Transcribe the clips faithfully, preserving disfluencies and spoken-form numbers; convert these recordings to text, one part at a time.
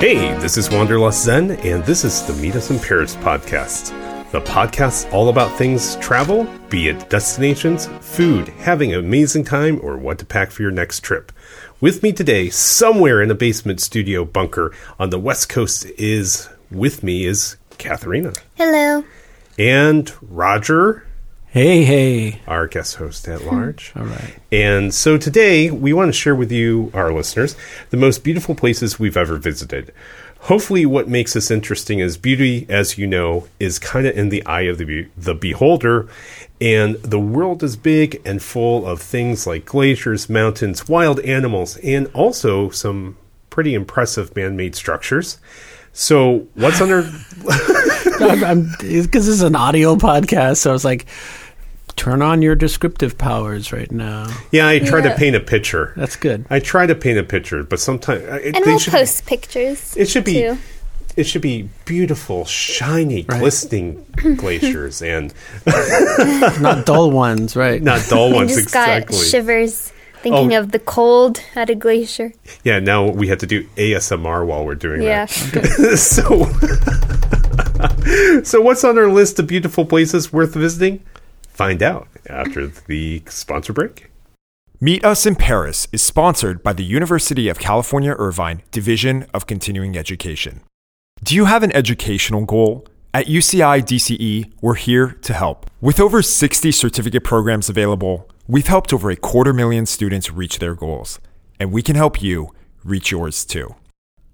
Hey, this is Wanderlust Zen, and this is the Meet Us in Paris podcast. The podcast all about things travel, be it destinations, food, having an amazing time, or what to pack for your next trip. With me today, somewhere in a basement studio bunker on the West Coast is, with me is Katharina. Hello. And Roger. Hey, hey. Our guest host at large. All right. And so today we want to share with you, our listeners, the most beautiful places we've ever visited. Hopefully what makes us interesting is beauty, as you know, is kind of in the eye of the, be- the beholder. And the world is big and full of things like glaciers, mountains, wild animals, and also some pretty impressive man-made structures. So what's under... Because this is an audio podcast, so I was like, turn on your descriptive powers right now. Yeah, I try yeah. to paint a picture. That's good. I try to paint a picture, but sometimes... It, and we'll should, post pictures, It should be too. It should be beautiful, shiny, right. glistening glaciers and... Not dull ones, right. Not dull ones, just exactly. Got shivers. Thinking oh. of the cold at a glacier. Yeah, now we have to do A S M R while we're doing yeah. that. so, so what's on our list of beautiful places worth visiting? Find out after the sponsor break. Meet Us in Paris is sponsored by the University of California, Irvine Division of Continuing Education. Do you have an educational goal? At U C I D C E, we're here to help. With over sixty certificate programs available, we've helped over a quarter million students reach their goals, and we can help you reach yours too.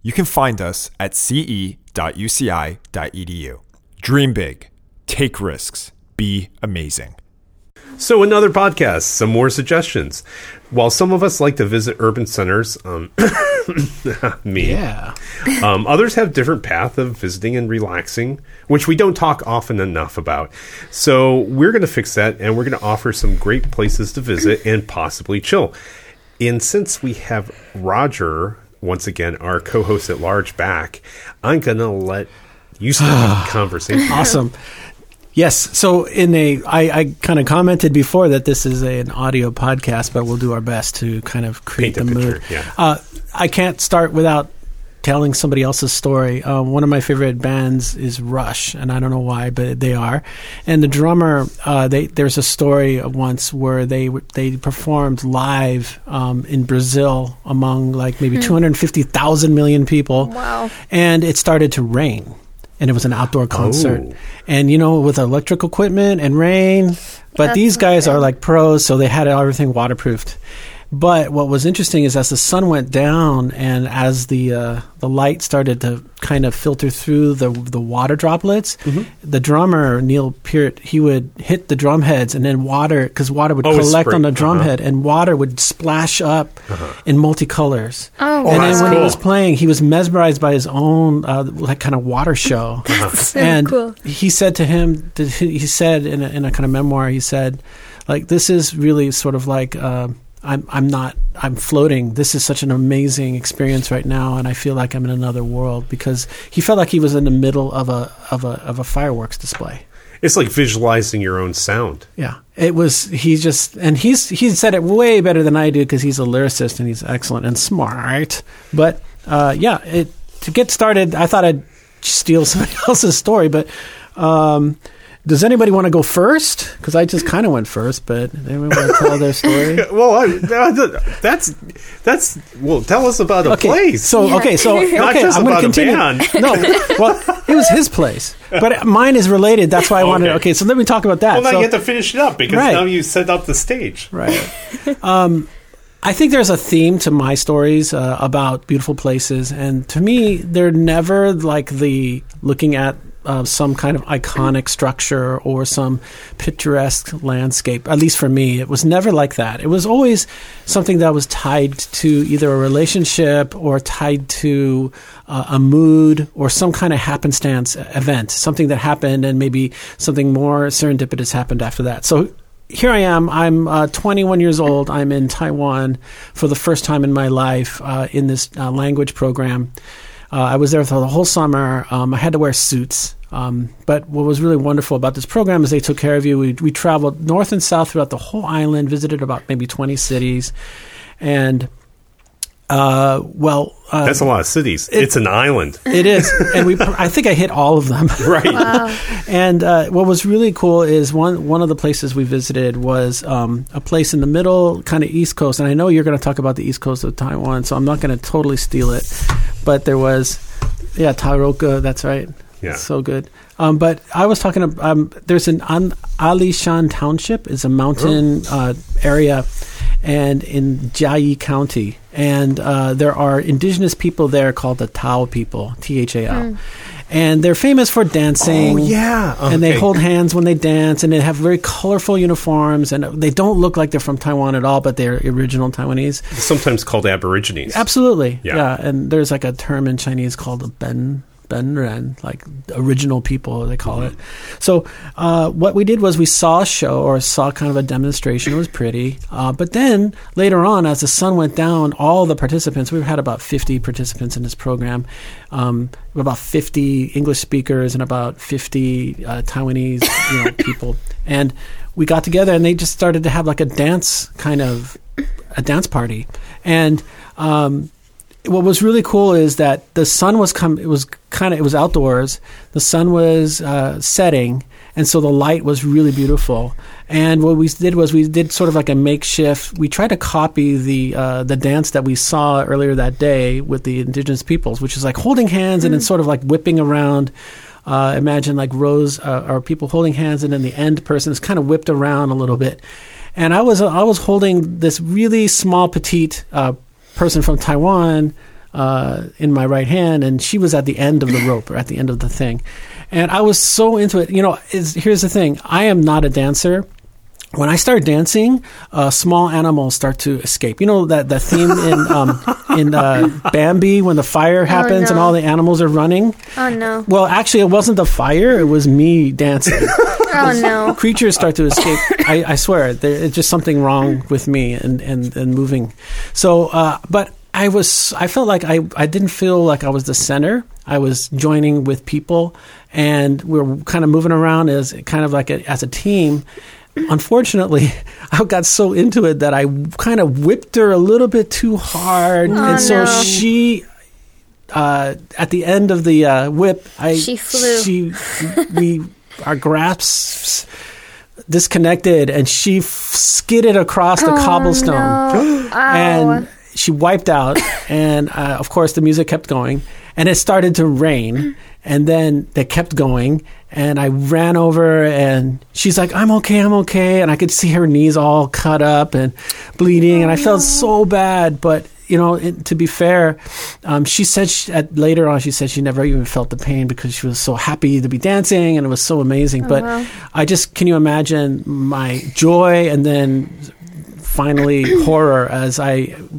You can find us at c e dot u c i dot e d u. Dream big, take risks, be amazing. So another podcast, some more suggestions. While some of us like to visit urban centers, um, me, yeah. um, others have different path of visiting and relaxing, which we don't talk often enough about. So we're going to fix that, and we're going to offer some great places to visit and possibly chill. And since we have Roger, once again, our co-host at large back, I'm going to let you start the conversation. Awesome. Yes, so in a, I, I kind of commented before that this is a, an audio podcast, but we'll do our best to kind of create the mood. Yeah. Uh, I can't start without telling somebody else's story. Uh, one of my favorite bands is Rush, and I don't know why, but they are. And the drummer, uh, they, there's a story once where they they performed live um, in Brazil among like maybe hmm. two hundred fifty thousand million people. Wow. And it started to rain. And it was an outdoor concert. Oh. And, you know, with electrical equipment and rain. But That's these guys okay. are like pros, so they had everything waterproofed. But what was interesting is as the sun went down and as the uh, the light started to kind of filter through the the water droplets, mm-hmm. the drummer, Neil Peart, he would hit the drum heads and then water, because water would oh, collect on the drum uh-huh. head and water would splash up uh-huh. in multicolors. Oh, wow. And then when cool. he was playing, he was mesmerized by his own uh, like kind of water show. That's so and cool. he said to him, he said in a, in a kind of memoir, he said, like, this is really sort of like... Uh, I'm I'm not I'm floating. This is such an amazing experience right now, and I feel like I'm in another world, because he felt like he was in the middle of a of a of a fireworks display. It's like visualizing your own sound. Yeah, it was. He just and he's he said it way better than I do, because he's a lyricist and he's excellent and smart. But uh, yeah, it, to get started, I thought I'd steal somebody else's story, but. Um, Does anybody want to go first? Because I just kind of went first, but anyone want to tell their story? well, I, that's that's well. Tell us about a okay, place. So yeah. okay, so okay, Not just I'm going to continue. No, well, it was his place, but mine is related. That's why I okay. wanted. Okay, so let me talk about that. Well, now so, you have to finish it up, because right. now you set up the stage. Right. Um, I think there's a theme to my stories uh, about beautiful places, and to me, they're never like the looking at. Uh, some kind of iconic structure or some picturesque landscape. At least for me, it was never like that. It was always something that was tied to either a relationship or tied to uh, a mood or some kind of happenstance event, something that happened and maybe something more serendipitous happened after that. So here I am. I'm uh, twenty-one years old. I'm in Taiwan for the first time in my life uh, in this uh, language program. Uh, I was there for the whole summer. Um, I had to wear suits. Um, but what was really wonderful about this program is they took care of you. We, we traveled north and south throughout the whole island, visited about maybe twenty cities. And Uh, well, uh, that's a lot of cities. It, it's an island. It is, and we. I think I hit all of them. Right. Wow. And uh, what was really cool is one one of the places we visited was um, a place in the middle, kind of East Coast. And I know you're going to talk about the East Coast of Taiwan, so I'm not going to totally steal it. But there was, yeah, Tairoka. That's right. Yeah. That's so good. Um, but I was talking about um, there's an um, Alishan Township. It's a mountain oh. uh, area. And in Jiayi County. And uh, there are indigenous people there called the Tao people, T H A L. Mm. And they're famous for dancing. Oh, yeah. Okay. And they hold hands when they dance. And they have very colorful uniforms. And they don't look like they're from Taiwan at all, but they're original Taiwanese. Sometimes called Aborigines. Absolutely. Yeah. yeah. And there's like a term in Chinese called a ben. Benren, like original people, they call mm-hmm. it. So uh, what we did was we saw a show or saw kind of a demonstration. It was pretty. Uh, but then later on, as the sun went down, all the participants, we've had about fifty participants in this program, um, about fifty English speakers and about fifty uh, Taiwanese you know, people. And we got together and they just started to have like a dance kind of, a dance party. And um what was really cool is that the sun was come. It was kind of it was outdoors. The sun was uh, setting, and so the light was really beautiful. And what we did was we did sort of like a makeshift. We tried to copy the uh, the dance that we saw earlier that day with the indigenous peoples, which is like holding hands mm-hmm. and then sort of like whipping around. Uh, imagine like rows uh, or people holding hands, and then the end person is kind of whipped around a little bit. And I was uh, I was holding this really small petite. Uh, person from Taiwan uh, in my right hand, and she was at the end of the rope or at the end of the thing. And I was so into it. You know, is, here's the thing. I am not a dancer. When I start dancing, uh, small animals start to escape. You know that, that theme in um, in uh, Bambi when the fire happens oh, no. and all the animals are running? Oh, no. Well, actually, it wasn't the fire. It was me dancing. Oh, no. Creatures start to escape. I, I swear. There, it's just something wrong with me and, and, and moving. So, uh, but I was, I felt like I, I didn't feel like I was the center. I was joining with people, and we were kind of moving around as kind of like a, as a team. Unfortunately, I got so into it that I kind of whipped her a little bit too hard. Oh, and so no. she, uh, at the end of the uh, whip, I, she flew. She, we, our grasps disconnected, and she f- skidded across the oh, cobblestone. No. And she wiped out. And, uh, of course, the music kept going. And it started to rain. And then they kept going. And I ran over, and she's like, I'm okay, I'm okay. And I could see her knees all cut up and bleeding, and I felt so bad. But, you know, it, to be fair, um, she said she, at, later on, she said she never even felt the pain because she was so happy to be dancing, and it was so amazing. Oh, but wow. I just, can you imagine my joy and then finally horror as I,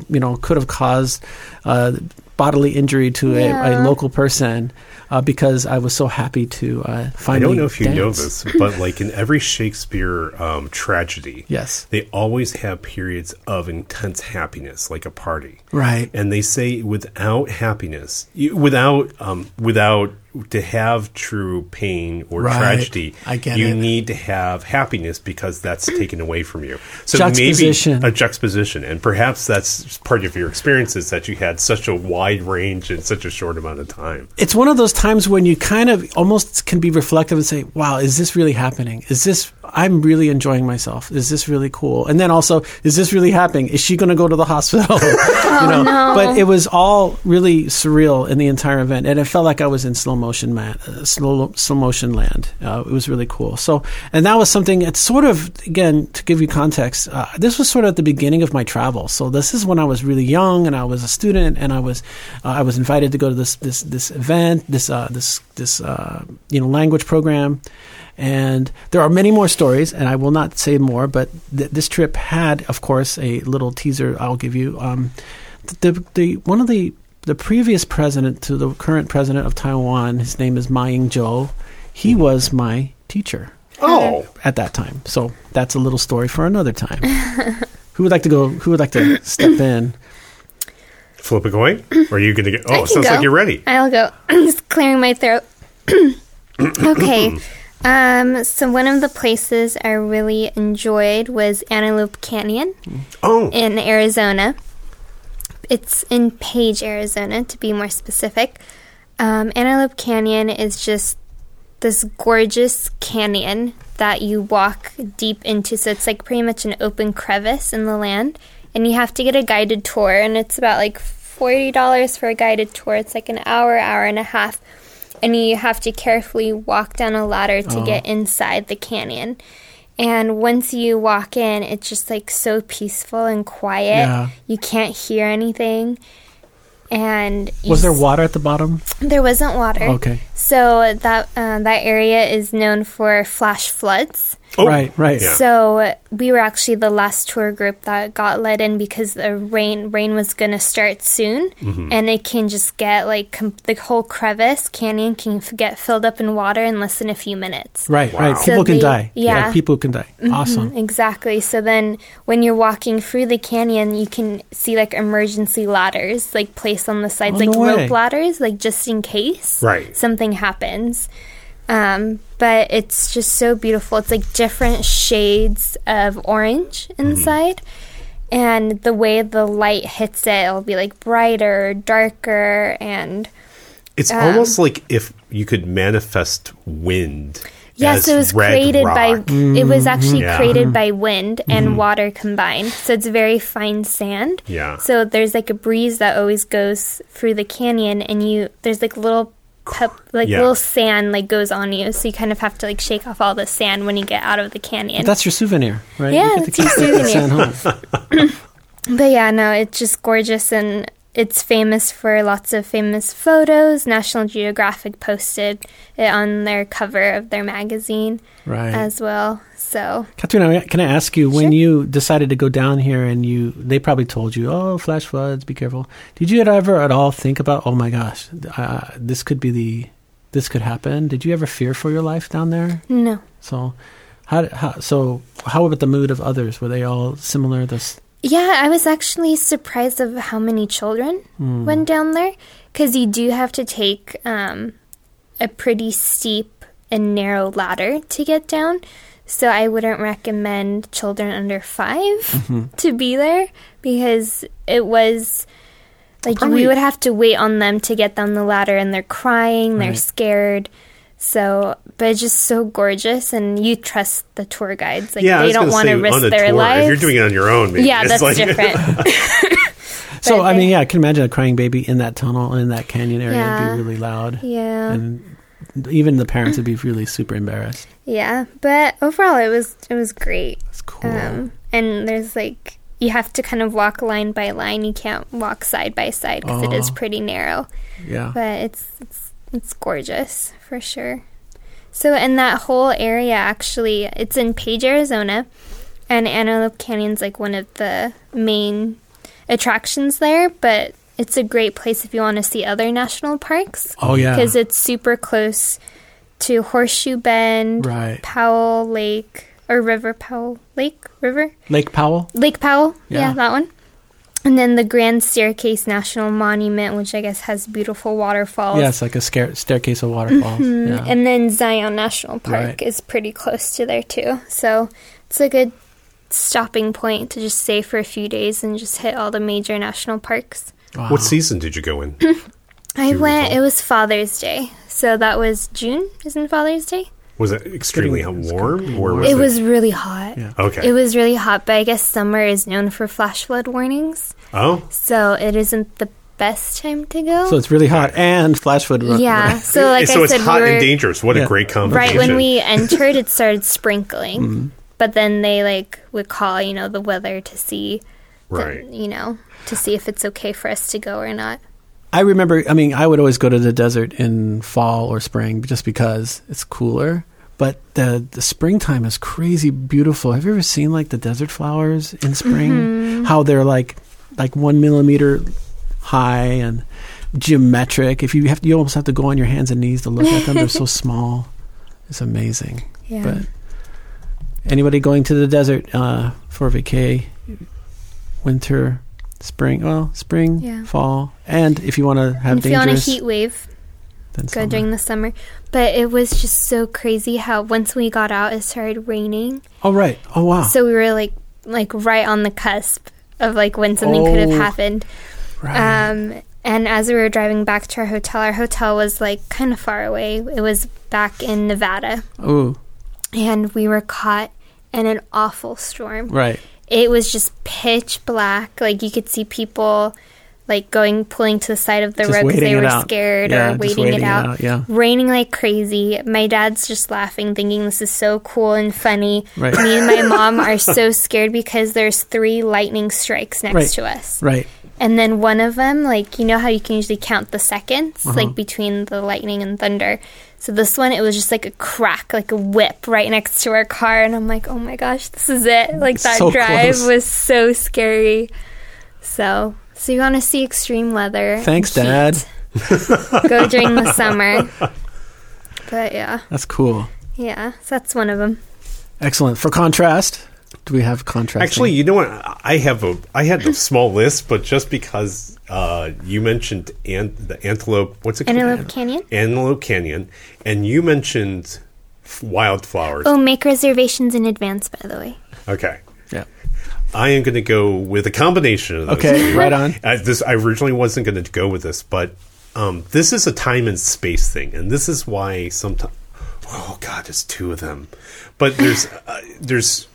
you know, could have caused uh, bodily injury to yeah. a, a local person. Uh, because I was so happy to uh, finally I don't know if you dance. know this, but like in every Shakespeare um, tragedy, yes, they always have periods of intense happiness, like a party, right? And they say without happiness, you, without um, without to have true pain or right. tragedy, I get you it. need to have happiness because that's taken away from you. So maybe a juxtaposition, and perhaps that's part of your experiences that you had such a wide range in such a short amount of time. It's one of those times when you kind of almost can be reflective and say, wow, is this really happening? Is this, I'm really enjoying myself. Is this really cool? And then also, is this really happening? Is she going to go to the hospital? oh, you know? no. But it was all really surreal in the entire event. And it felt like I was in slow motion, man, uh, slow, slow motion land. Uh, it was really cool. So, and that was something it's sort of, again, to give you context, uh, this was sort of at the beginning of my travel. So this is when I was really young and I was a student and I was, uh, I was invited to go to this, this, this event, this, uh, this, this, uh, you know, language program. And there are many more stories, and I will not say more, but th- this trip had, of course, a little teaser I'll give you. Um, the, the one of the, the previous president to the current president of Taiwan, his name is Ma Ying-jeou. He was my teacher oh. at that time. So that's a little story for another time. Who would like to go? Who would like to step in? Flip a coin? Or are you going to go? Oh, it sounds go. like you're ready. I'll go. I'm just clearing my throat. Okay. Um, so one of the places I really enjoyed was Antelope Canyon oh. in Arizona. It's in Page, Arizona, to be more specific. Um, Antelope Canyon is just this gorgeous canyon that you walk deep into. So it's like pretty much an open crevice in the land. And you have to get a guided tour. And it's about like forty dollars for a guided tour. It's like an hour, hour and a half. And you have to carefully walk down a ladder to oh. get inside the canyon. And once you walk in, it's just like so peaceful and quiet. Yeah. You can't hear anything. And was there water at the bottom? There wasn't water. Okay. So that uh, that area is known for flash floods. Oh. Right, right. Yeah. So we were actually the last tour group that got let in because the rain rain was going to start soon, mm-hmm. and it can just get like com- the whole crevice canyon can f- get filled up in water in less than a few minutes. Right, wow. right. So people they, can die. Yeah. yeah, people can die. Mm-hmm, awesome. Exactly. So then when you're walking through the canyon, you can see like emergency ladders like placed on the sides, oh, like no rope way. ladders, like just in case right. something happens. Um, but it's just so beautiful. It's like different shades of orange inside. Mm-hmm. And the way the light hits it, it'll be like brighter, darker. And it's um, almost like if you could manifest wind. Yes, yeah, so it was created rock. by, mm-hmm. it was actually yeah. created by wind and mm-hmm. water combined. So it's very fine sand. Yeah. So there's like a breeze that always goes through the canyon, and you, there's like little Pep, like yeah. little sand like goes on you, so you kind of have to like shake off all the sand when you get out of the canyon. But that's your souvenir, right? Yeah, you that's your souvenir. But yeah, no, it's just gorgeous, and it's famous for lots of famous photos. National Geographic posted it on their cover of their magazine right. as well. So, Katharina, can I ask you, sure. when you decided to go down here, and you they probably told you, oh, flash floods, be careful. Did you ever at all think about, oh my gosh, uh, this could be the, this could happen? Did you ever fear for your life down there? No. So, how, how so how about the mood of others? Were they all similar? This. Yeah, I was actually surprised of how many children mm. went down there, because you do have to take um, a pretty steep and narrow ladder to get down. So I wouldn't recommend children under five mm-hmm. to be there, because it was like Probably. we would have to wait on them to get down the ladder, and they're crying, right. they're scared. So, but it's just so gorgeous, and you trust the tour guides. Like yeah, they don't want to risk their tour, lives. If you're doing it on your own, maybe. Yeah, it's that's like different. So, I, I mean, yeah, I can imagine a crying baby in that tunnel, in that canyon area yeah, would be really loud. Yeah. And even the parents would be really super embarrassed. Yeah, but overall it was it was great. That's cool. Um, and there's like you have to kind of walk line by line. You can't walk side by side because oh. it is pretty narrow. Yeah. But it's it's it's gorgeous for sure. So and that whole area actually it's in Page, Arizona, and Antelope Canyon's like one of the main attractions there, but it's a great place if you want to see other national parks. Oh, yeah. Because it's super close to Horseshoe Bend, right. Powell Lake, or River Powell Lake? River? Lake Powell? Lake Powell. Yeah. yeah, that one. And then the Grand Staircase National Monument, which I guess has beautiful waterfalls. Yeah, it's like a scare- staircase of waterfalls. Mm-hmm. Yeah. And then Zion National Park right. is pretty close to there, too. So it's a good stopping point to just stay for a few days and just hit all the major national parks. Wow. What season did you go in? I went, recall? It was Father's Day. So that was June, isn't Father's Day? Was it extremely warm? Or was it, it was really hot. Yeah. Okay. It was really hot, but I guess summer is known for flash flood warnings. Oh. So it isn't the best time to go. So it's really hot and flash flood warnings. Yeah. Run. So like so I it's said, hot we were, and dangerous. What yeah. a great combination. Right when we entered, it started sprinkling. Mm-hmm. But then they like would call, you know, the weather to see. Right. The, you know, to see if it's okay for us to go or not. I remember, I mean, I would always go to the desert in fall or spring just because it's cooler. But the, the springtime is crazy beautiful. Have you ever seen like the desert flowers in spring? Mm-hmm. How they're like like one millimeter high and geometric. If you have to, you almost have to go on your hands and knees to look at them. They're so small. It's amazing. Yeah. But anybody going to the desert uh, for vacay? Winter, spring, well, spring, yeah. fall, and if you want to have and if dangerous, you want a heat wave, then go summer. During the summer. But it was just so crazy how once we got out, it started raining. Oh right! Oh wow! So we were like, like right on the cusp of like when something oh. could have happened. Right. Um, and as we were driving back to our hotel, our hotel was like kind of far away. It was back in Nevada. Ooh. And we were caught in an awful storm. Right. It was just pitch black. Like you could see people like going, pulling to the side of the just road because they were out. scared yeah, or waiting, waiting it out. It out yeah. Raining like crazy. My dad's just laughing, thinking this is so cool and funny. Right. Me and my mom are so scared because there's three lightning strikes next right. to us. Right. And then one of them, like, you know how you can usually count the seconds, uh-huh. like between the lightning and thunder. So this one, it was just like a crack, like a whip right next to our car. And I'm like, oh my gosh, this is it. Like that so drive close. was so scary. So, so you want to see extreme weather. Thanks, Dad. Go during the summer. But yeah. That's cool. Yeah. So that's one of them. Excellent. For contrast. Do we have contrast? Actually, you know what? I have a I had a small list, but just because uh, you mentioned an, the Antelope, what's it Antelope called? Canyon? Antelope Canyon, and you mentioned f- wildflowers. Oh, make reservations in advance, by the way. Okay. Yeah. I am going to go with a combination of those. Okay, right on. I, this I originally wasn't going to go with this, but um, this is a time and space thing, and this is why sometimes. Oh God, there's two of them, but there's uh, there's.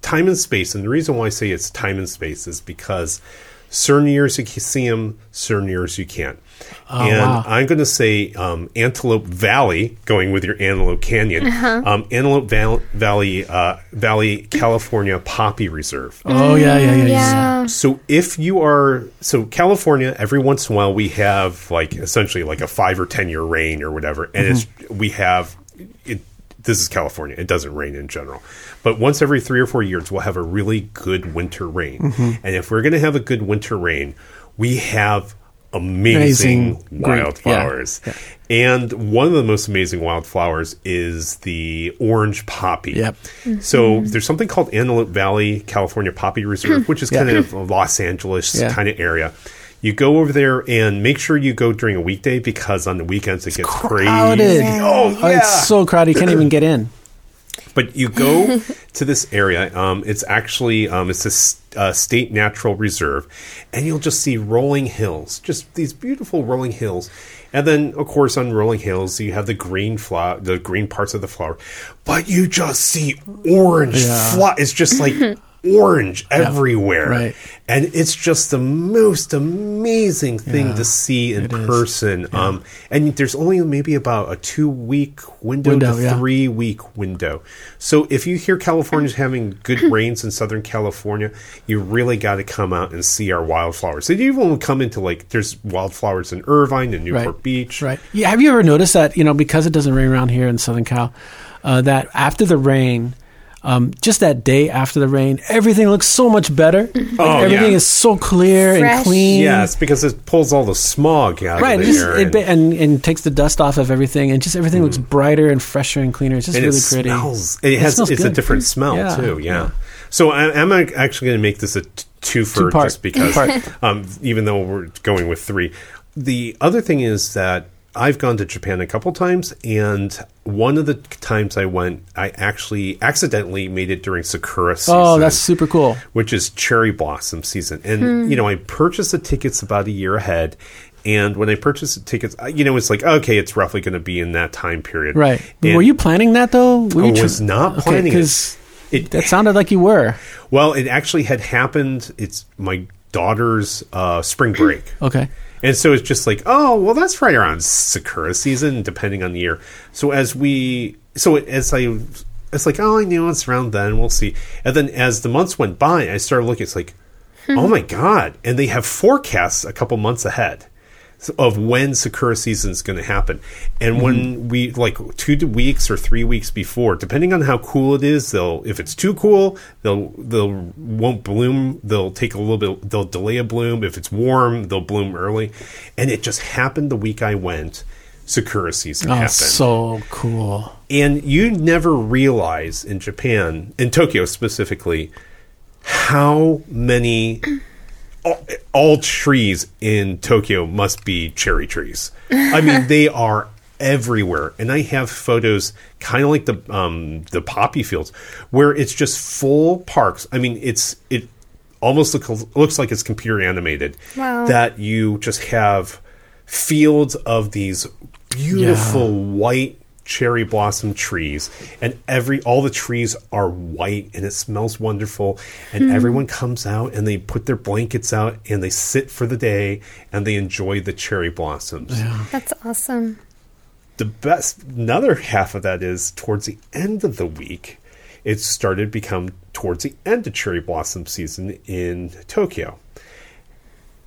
time and space, and the reason why I say it's time and space is because certain years you can see them, certain years you can't. Oh, and wow. I'm going to say um, Antelope Valley, going with your Antelope Canyon, uh-huh. um, Antelope Val- Valley, uh, Valley, California Poppy Reserve. Oh, yeah, yeah, yeah, yeah. So if you are, so California, every once in a while we have like essentially like a five or ten year rain or whatever, and mm-hmm. it's, we have, it, this is California. It doesn't rain in general. But once every three or four years, we'll have a really good winter rain. Mm-hmm. And if we're going to have a good winter rain, we have amazing, amazing wildflowers. Yeah. Yeah. And one of the most amazing wildflowers is the orange poppy. Yep. Mm-hmm. So there's something called Antelope Valley, California Poppy Reserve, which is yeah. kind of a Los Angeles yeah. kind of area. You go over there and make sure you go during a weekday because on the weekends it gets crowded. crazy. Oh, yeah. Oh, it's so crowded. You can't even get in. But you go to this area. Um, it's actually um, it's a uh, state natural reserve, and you'll just see rolling hills, just these beautiful rolling hills. And then, of course, on rolling hills, you have the green flower, the green parts of the flower. But you just see orange. Yeah. Fly- it's just like. Orange everywhere, yeah, right. And it's just the most amazing thing yeah, to see in person. Yeah. Um, and there's only maybe about a two-week window, window to yeah. three-week window. So if you hear California's having good rains in Southern California, you really got to come out and see our wildflowers. So you even come into like there's wildflowers in Irvine and Newport right, Beach, right? Yeah. Have you ever noticed that you know because it doesn't rain around here in Southern Cal, uh, that after the rain. Um, just that day after the rain, everything looks so much better. Like oh, everything yeah. is so clear Fresh. and clean. Yes, because it pulls all the smog out right, of the air. Right, and, and, and takes the dust off of everything. And just everything mm. looks brighter and fresher and cleaner. It's just and really it pretty. Smells, it, it has, smells it's good. a different smell, yeah. too. Yeah. yeah. So I, I'm actually going to make this a t- twofer Two just because, um, even though we're going with three. The other thing is that I've gone to Japan a couple times, and one of the times I went, I actually accidentally made it during Sakura season. Oh, that's super cool. Which is cherry blossom season. And, hmm. you know, I purchased the tickets about a year ahead, and when I purchased the tickets, you know, it's like, okay, it's roughly going to be in that time period. Right. And were you planning that, though? Were I you was tra- not planning okay, it. it. That sounded like you were. Well, it actually had happened. It's my daughter's uh, spring break. Okay. And so it's just like, oh, well, that's right around Sakura season, depending on the year. So as we, so as I, it's like, oh, I knew it's around then. We'll see. And then as the months went by, I started looking. It's like, oh, my God. And they have forecasts a couple months ahead of when Sakura season is going to happen. And mm-hmm. when we, like two weeks or three weeks before, depending on how cool it is, they'll, if it's too cool, they'll, they'll won't bloom. They'll take a little bit, they'll delay a bloom. If it's warm, they'll bloom early. And it just happened the week I went, Sakura season oh, happened. So cool. And you never realize in Japan, in Tokyo specifically, how many... All, all trees in Tokyo must be cherry trees. I mean, they are everywhere. And I have photos kind of like the um, the poppy fields where it's just full parks. I mean, it's it almost look, looks like it's computer animated. Wow. That you just have fields of these beautiful yeah. white cherry blossom trees, and every all the trees are white, and it smells wonderful, and hmm. everyone comes out and they put their blankets out and they sit for the day and they enjoy the cherry blossoms. Yeah. That's awesome. The best another half of that is towards the end of the week. It started to become towards the end of cherry blossom season in Tokyo.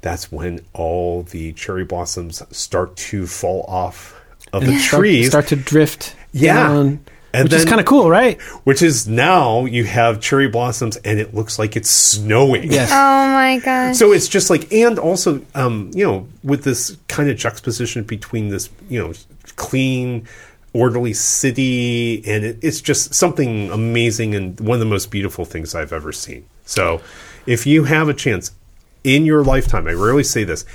That's when all the cherry blossoms start to fall off of and the start, trees. Start to drift yeah. down, and which then, is kind of cool, right? Which is now you have cherry blossoms and it looks like it's snowing. Yes. Oh, my gosh. So it's just like, and also, um, you know, with this kind of juxtaposition between this, you know, clean, orderly city, and it, it's just something amazing and one of the most beautiful things I've ever seen. So if you have a chance in your lifetime, I rarely say this,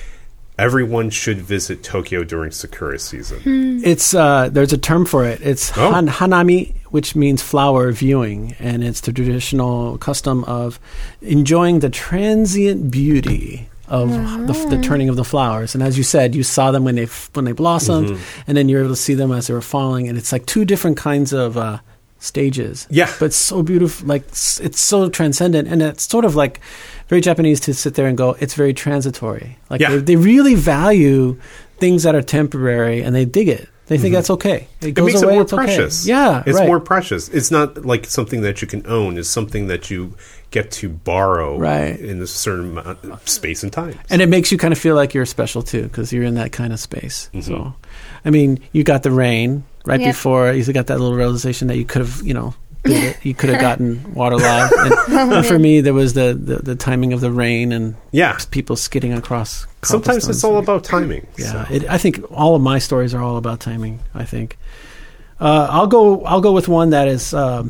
everyone should visit Tokyo during Sakura season. Hmm. It's uh, there's a term for it. It's oh. han- hanami, which means flower viewing, and it's the traditional custom of enjoying the transient beauty of wow. the, the turning of the flowers. And as you said, you saw them when they when they blossomed, mm-hmm. and then you're able to see them as they were falling. And it's like two different kinds of uh, stages. Yeah. But it's so beautiful. Like, it's so transcendent. And it's sort of like very Japanese to sit there and go, it's very transitory. Like, yeah. they, they really value things that are temporary, and they dig it. They think mm-hmm. that's okay. It, goes it makes away, it more it's precious. Okay. Yeah, It's right. more precious. It's not like something that you can own. It's something that you get to borrow right. in a certain amount of space and time. And it makes you kind of feel like you're special, too, because you're in that kind of space. Mm-hmm. So, I mean, you got the rain right yep. before. You got that little realization that you could have, you know, did it. You could have gotten waterlogged. And for me, there was the, the, the timing of the rain and yeah. people skidding across. Sometimes it's all about timing. Yeah, so. it, I think all of my stories are all about timing. I think uh, I'll go. I'll go with one that is uh,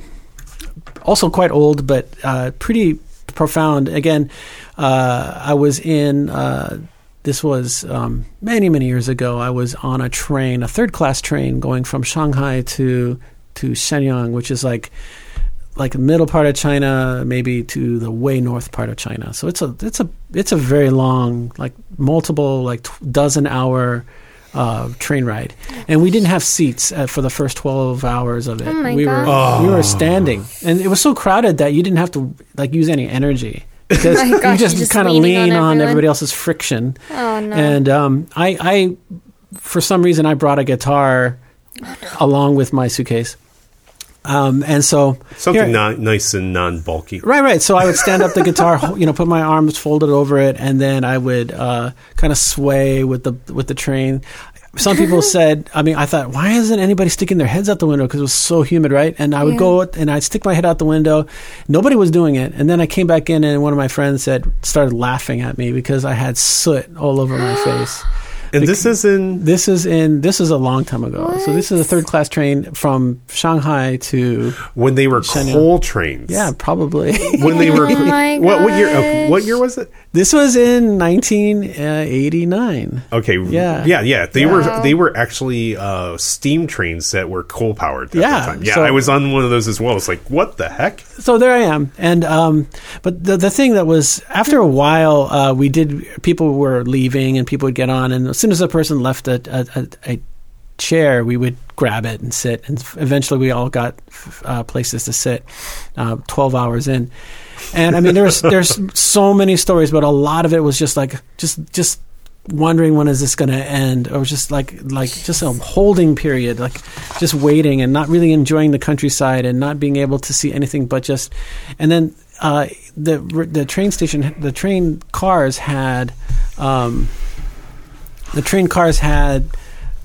also quite old, but uh, pretty profound. Again, uh, I was in. Uh, This was um, many, many years ago. I was on a train, a third-class train, going from Shanghai to. to Shenyang, which is like like the middle part of China, maybe to the way north part of China. So it's a it's a it's a very long, like multiple like t- dozen hour uh, train ride, and we didn't have seats uh, for the first twelve hours of it. Oh my we God. were oh. we were standing, and it was so crowded that you didn't have to like use any energy. Because oh gosh, you just, just kind of lean on, on everybody else's friction. Oh no! And um, I I for some reason I brought a guitar oh, no. along with my suitcase. Um, and so something here, non- nice and non-bulky. Right, right. So I would stand up the guitar, you know, put my arms folded over it, and then I would uh, kind of sway with the with the train. Some people said, I mean, I thought, why isn't anybody sticking their heads out the window? Because it was so humid, right? And I would yeah. go and I'd stick my head out the window. Nobody was doing it. And then I came back in, and one of my friends said started laughing at me because I had soot all over my face. And this is in this is in this is a long time ago. What? So this is a third class train from Shanghai to when they were Shenyang. Coal trains. Yeah, probably when they were. Oh my what, what year? Uh, what year was it? This was in nineteen eighty-nine. Okay. Yeah. Yeah. Yeah. They wow. were they were actually uh, steam trains that were coal powered. At yeah. The time. Yeah. So, I was on one of those as well. It's like, what the heck? So there I am, and um, but the the thing that was after a while, uh, we did people were leaving and people would get on and. As soon as a person left a, a, a chair, we would grab it and sit. And eventually we all got uh, places to sit uh, twelve hours in. And, I mean, there's there's so many stories, but a lot of it was just like just just wondering when is this going to end. Or just like like just a holding period, like just waiting and not really enjoying the countryside and not being able to see anything but just – and then uh, the, the train station – the train cars had um, – The train cars had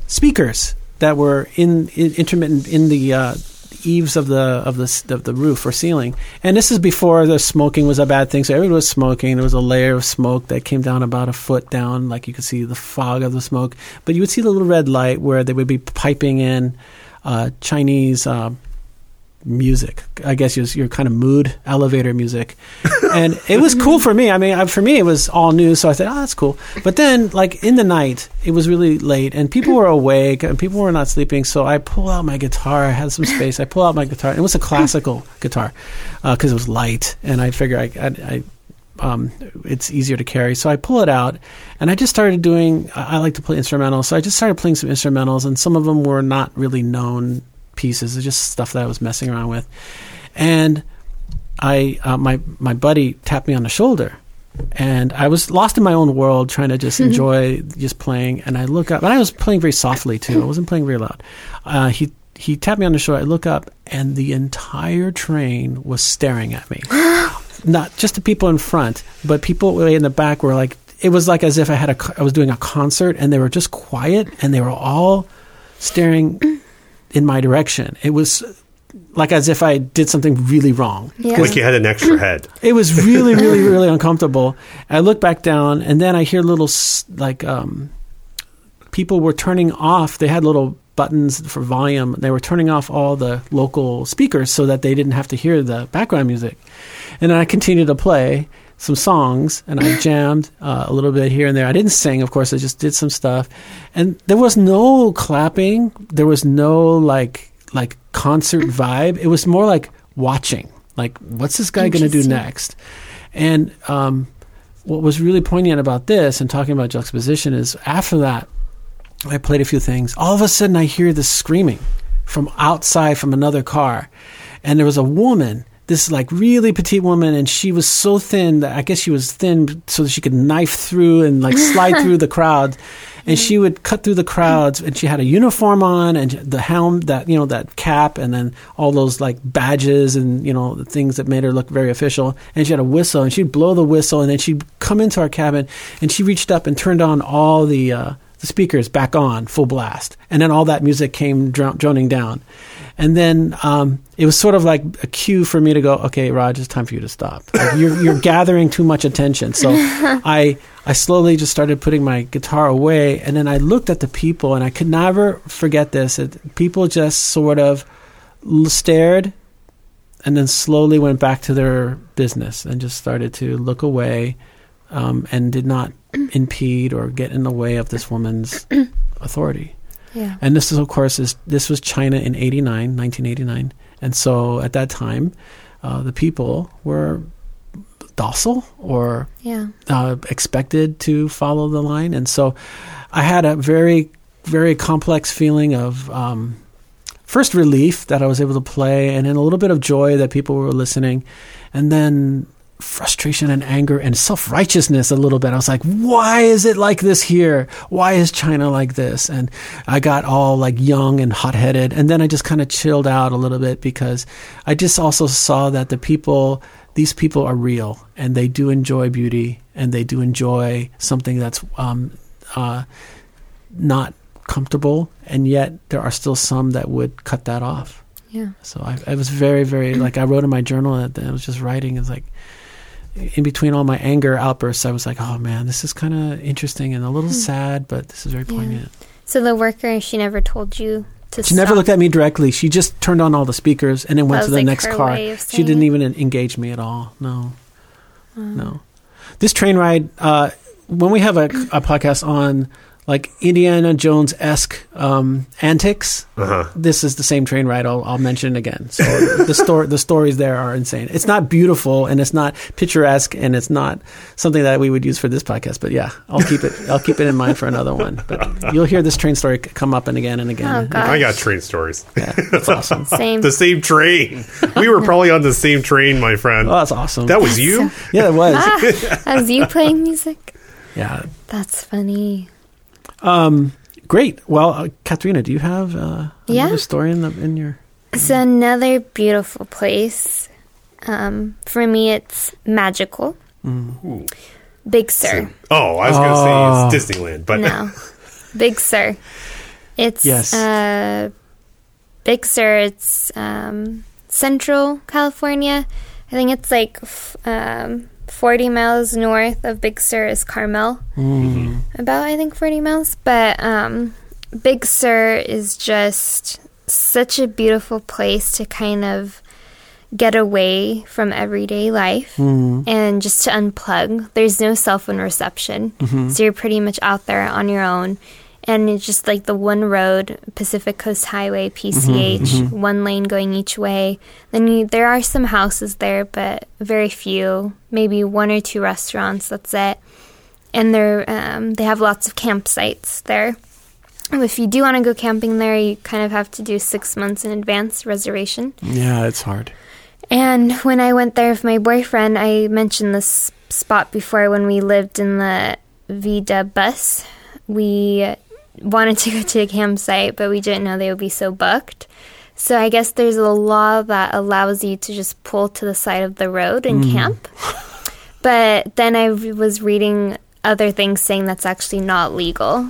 speakers that were in, in intermittent in the uh, eaves of the of the of the roof or ceiling. And this is before the smoking was a bad thing. So everyone was smoking. There was a layer of smoke that came down about a foot down, like you could see the fog of the smoke. But you would see the little red light where they would be piping in uh, Chinese uh, music. I guess your your kind of mood elevator music. And it was cool for me. I mean, I, for me, it was all new. So I said, oh, that's cool. But then, like, in the night, it was really late. And people were awake. And people were not sleeping. So I pull out my guitar. I had some space. I pull out my guitar. It was a classical guitar because uh, it was light. And I figure I, I, I um, it's easier to carry. So I pull it out, and I just started doing – I like to play instrumentals. So I just started playing some instrumentals, and some of them were not really known pieces. It's just stuff that I was messing around with. And I uh, my my buddy tapped me on the shoulder, and I was lost in my own world trying to just enjoy just playing. And I look up – and I was playing very softly too. I wasn't playing very loud. Uh, he – He tapped me on the shoulder. I look up, and the entire train was staring at me. Not just the people in front, but people way in the back were like, it was like as if I had a, I was doing a concert, and they were just quiet, and they were all staring in my direction. It was like as if I did something really wrong. Yeah. Like you had an extra head. It was really, really, really uncomfortable. I look back down, and then I hear little, like, um, people were turning off. They had little buttons for volume. They were turning off all the local speakers so that they didn't have to hear the background music. And then I continued to play some songs, and I jammed uh, a little bit here and there. I didn't sing, of course. I just did some stuff. And there was no clapping. There was no like like concert vibe. It was more like watching. Like, what's this guy going to do next? And um, what was really poignant about this and talking about juxtaposition is after that, I played a few things. All of a sudden, I hear this screaming from outside from another car. And there was a woman, this like really petite woman, and she was so thin that I guess she was thin so that she could knife through and like slide through the crowd. And she would cut through the crowds, and she had a uniform on and the helm, that, you know, that cap, and then all those like badges and, you know, the things that made her look very official. And she had a whistle, and she'd blow the whistle, and then she'd come into our cabin, and she reached up and turned on all the uh, the speakers back on full blast, and then all that music came dr- droning down, and then um, it was sort of like a cue for me to go, okay, Raj, it's time for you to stop. Like, you're you're gathering too much attention. So I I slowly just started putting my guitar away, and then I looked at the people, and I could never forget this. It, people just sort of stared, and then slowly went back to their business and just started to look away, um, and did not impede or get in the way of this woman's authority. Yeah. And this is, of course, is this was China in eighty-nine, nineteen eighty-nine. And so at that time, uh, the people were docile or yeah. uh, expected to follow the line. And so I had a very, very complex feeling of um, first relief that I was able to play, and then a little bit of joy that people were listening. And then frustration and anger and self-righteousness a little bit. I was like, why is it like this here? Why is China like this? And I got all like young and hot-headed. And then I just kind of chilled out a little bit, because I just also saw that the people, these people are real, and they do enjoy beauty, and they do enjoy something that's um, uh, not comfortable. And yet there are still some that would cut that off. Yeah. So I, I was very, very, like I wrote in my journal, and I was just writing, it's like, in between all my anger outbursts, I was like, oh, man, this is kind of interesting and a little sad, but this is very poignant. Yeah. So the worker, she never told you to she stop? She never looked at me directly. She just turned on all the speakers and then went to the like next car. She didn't even engage me at all. No. Um. No. This train ride, uh, when we have a, a podcast on like Indiana Jones-esque um, antics, uh-huh. This is the same train ride. I'll, I'll mention it again. So the story, the stories there are insane. It's not beautiful, and it's not picturesque, and it's not something that we would use for this podcast. But yeah, I'll keep it. I'll keep it in mind for another one. But you'll hear this train story come up and again and again. Oh, gosh. I got train stories. Yeah, that's awesome. Same. The same train. We were probably on the same train, my friend. Oh, that's awesome. That was that's you. So- yeah, it was. Ah, that was you playing music. Yeah, that's funny. Um, great. Well, uh, Katharina, do you have uh, yeah. another story in, the, in your... It's another beautiful place. Um, for me, it's magical. Mm. Big Sur. So, oh, I was oh. going to say it's Disneyland, but... No. Big Sur. It's... Yes. Uh, Big Sur, it's um, Central California. I think it's like... F- um, forty miles north of Big Sur is Carmel. Mm-hmm. About, I think, forty miles. But um, Big Sur is just such a beautiful place to kind of get away from everyday life mm-hmm. and just to unplug. There's no cell phone reception. Mm-hmm. So you're pretty much out there on your own. And it's just like the one road, Pacific Coast Highway, P C H, mm-hmm, mm-hmm. one lane going each way. Then you, there are some houses there, but very few, maybe one or two restaurants, that's it. And they're, um, they have lots of campsites there. If you do want to go camping there, you kind of have to do six months in advance reservation. Yeah, it's hard. And when I went there with my boyfriend, I mentioned this spot before when we lived in the Vida bus. We wanted to go to a campsite, but we didn't know they would be so booked. So I guess there's a law that allows you to just pull to the side of the road and mm. camp. But then I was reading other things saying that's actually not legal.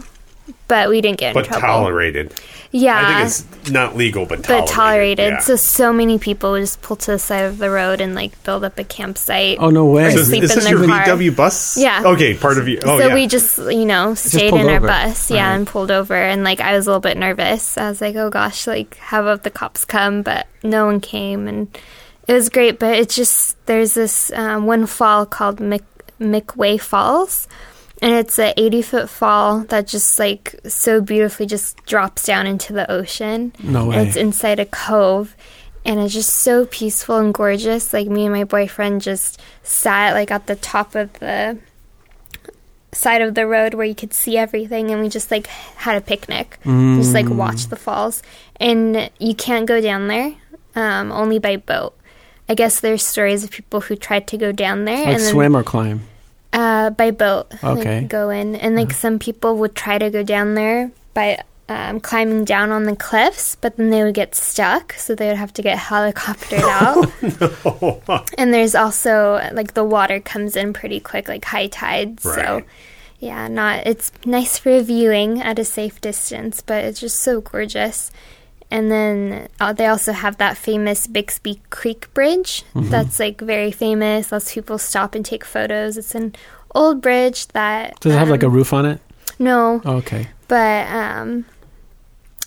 But we didn't get but in trouble. But tolerated. Yeah. I think it's not legal, but tolerated. But tolerated. Yeah. So, so many people would just pull to the side of the road and, like, build up a campsite. Oh, no way. Or so sleep is, is in this their your car. V W bus? Yeah. Okay, part of you. Oh, so yeah. we just, you know, stayed just in our over. bus. Yeah, right. And pulled over. And, like, I was a little bit nervous. I was like, oh, gosh, like, how about the cops come? But no one came. And it was great. But it's just, there's this um, one fall called Mc- McWay Falls. And it's an eighty-foot fall that just, like, so beautifully just drops down into the ocean. No way. And it's inside a cove. And it's just so peaceful and gorgeous. Like, me and my boyfriend just sat, like, at the top of the side of the road where you could see everything. And we just, like, had a picnic. Mm. Just, like, watched the falls. And you can't go down there, um, only by boat. I guess there's stories of people who tried to go down there. Like and then, swim or climb? Uh, by boat, okay. Like, go in. And, like, some people would try to go down there by um, climbing down on the cliffs, but then they would get stuck, so they would have to get helicoptered out. No. And there's also, like, the water comes in pretty quick, like high tides. Right. So, yeah, not it's nice for viewing at a safe distance, but it's just so gorgeous. And then uh, they also have that famous Bixby Creek Bridge mm-hmm. that's, like, very famous. Lots of people stop and take photos. It's an old bridge that... Does it um, have, like, a roof on it? No. Oh, okay. But um,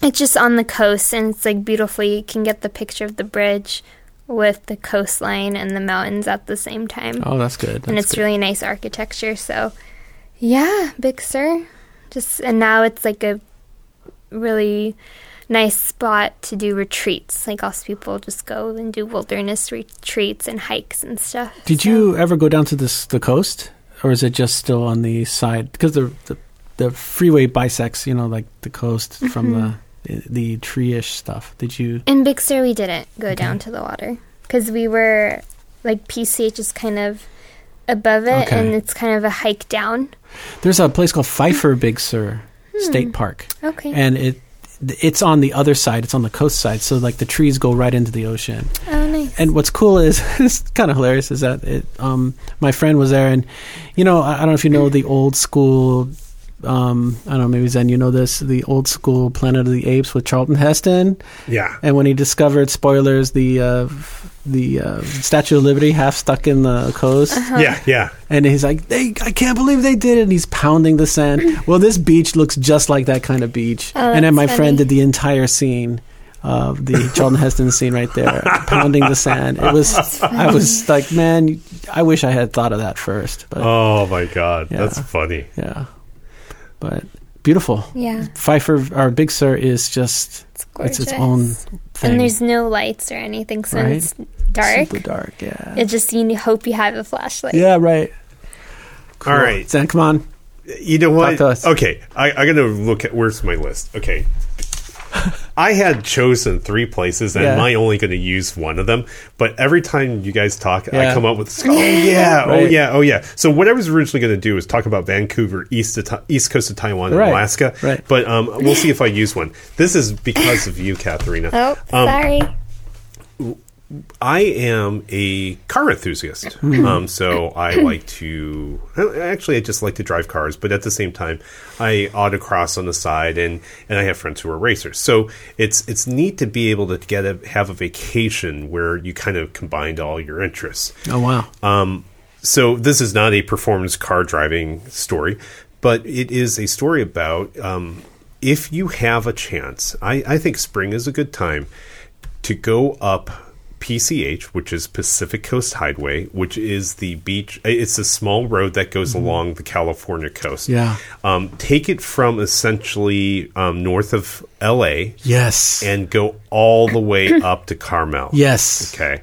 it's just on the coast, and it's, like, beautiful. You can get the picture of the bridge with the coastline and the mountains at the same time. Oh, that's good. That's and it's good. Really nice architecture. So, yeah, Big Sur. Just, and now it's, like, a really... nice spot to do retreats. Like, lots of people just go and do wilderness retreats and hikes and stuff. Did so. you ever go down to this, the coast, or is it just still on the side? Because the, the the freeway bisects, you know, like the coast mm-hmm. from the the tree-ish stuff. Did you? In Big Sur, we didn't go okay. down to the water because we were like P C H is kind of above it, okay. and it's kind of a hike down. There's a place called Pfeiffer Big Sur hmm. State Park. Okay, and it. It's on the other side. It's on the coast side. So, like, the trees go right into the ocean. Oh, nice. And what's cool is, it's kind of hilarious, is that it, um, my friend was there. And, you know, I, I don't know if you know the old school, um, I don't know, maybe Zen, you know this, the old school Planet of the Apes with Charlton Heston. Yeah. And when he discovered, spoilers, the uh, the uh, Statue of Liberty half stuck in the coast. Uh-huh. Yeah, yeah. And he's like, they, I can't believe they did it. And he's pounding the sand. Well, this beach looks just like that kind of beach. Oh, and then my funny. friend did the entire scene, uh, the Charlton Heston scene right there, pounding the sand. It was, I was like, man, I wish I had thought of that first. But, oh, my God. Yeah, that's funny. Yeah. But beautiful. Yeah. Pfeiffer, or Big Sur is just, it's, it's its own thing. And there's no lights or anything, so right? it's dark. Super dark, yeah. It just, you hope you have a flashlight. Yeah, right. Cool. All right. Zen, come on. You know what? Talk to us. Okay. I, I got to look at, where's my list? Okay. I had chosen three places, and yeah. I'm only going to use one of them. But every time you guys talk, yeah. I come up with, oh, yeah, right. oh, yeah, oh, yeah. So what I was originally going to do is talk about Vancouver, east of, east coast of Taiwan, right. and Alaska. Right. But um, we'll see if I use one. This is because of you, Katharina. Oh, um, sorry. I am a car enthusiast. um, so I like to, actually, I just like to drive cars, but at the same time, I autocross on the side, and, and I have friends who are racers. So it's it's neat to be able to get a, have a vacation where you kind of combined all your interests. Oh, wow. Um, so this is not a performance car driving story, but it is a story about um, if you have a chance, I, I think spring is a good time to go up P C H, which is Pacific Coast Highway, which is the beach. It's a small road that goes mm-hmm. along the California coast. Yeah. Um, take it from essentially um, north of L A. Yes. And go all the way up to Carmel. Yes. Okay.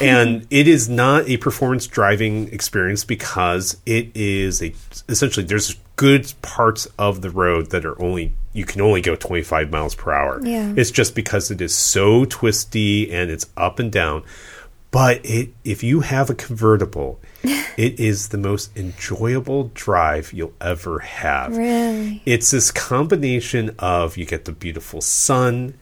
And it is not a performance driving experience because it is a essentially there's good parts of the road that are only you can only go twenty-five miles per hour. Yeah. It's just because it is so twisty and it's up and down. But it, if you have a convertible, it is the most enjoyable drive you'll ever have. Really? It's this combination of you get the beautiful sun.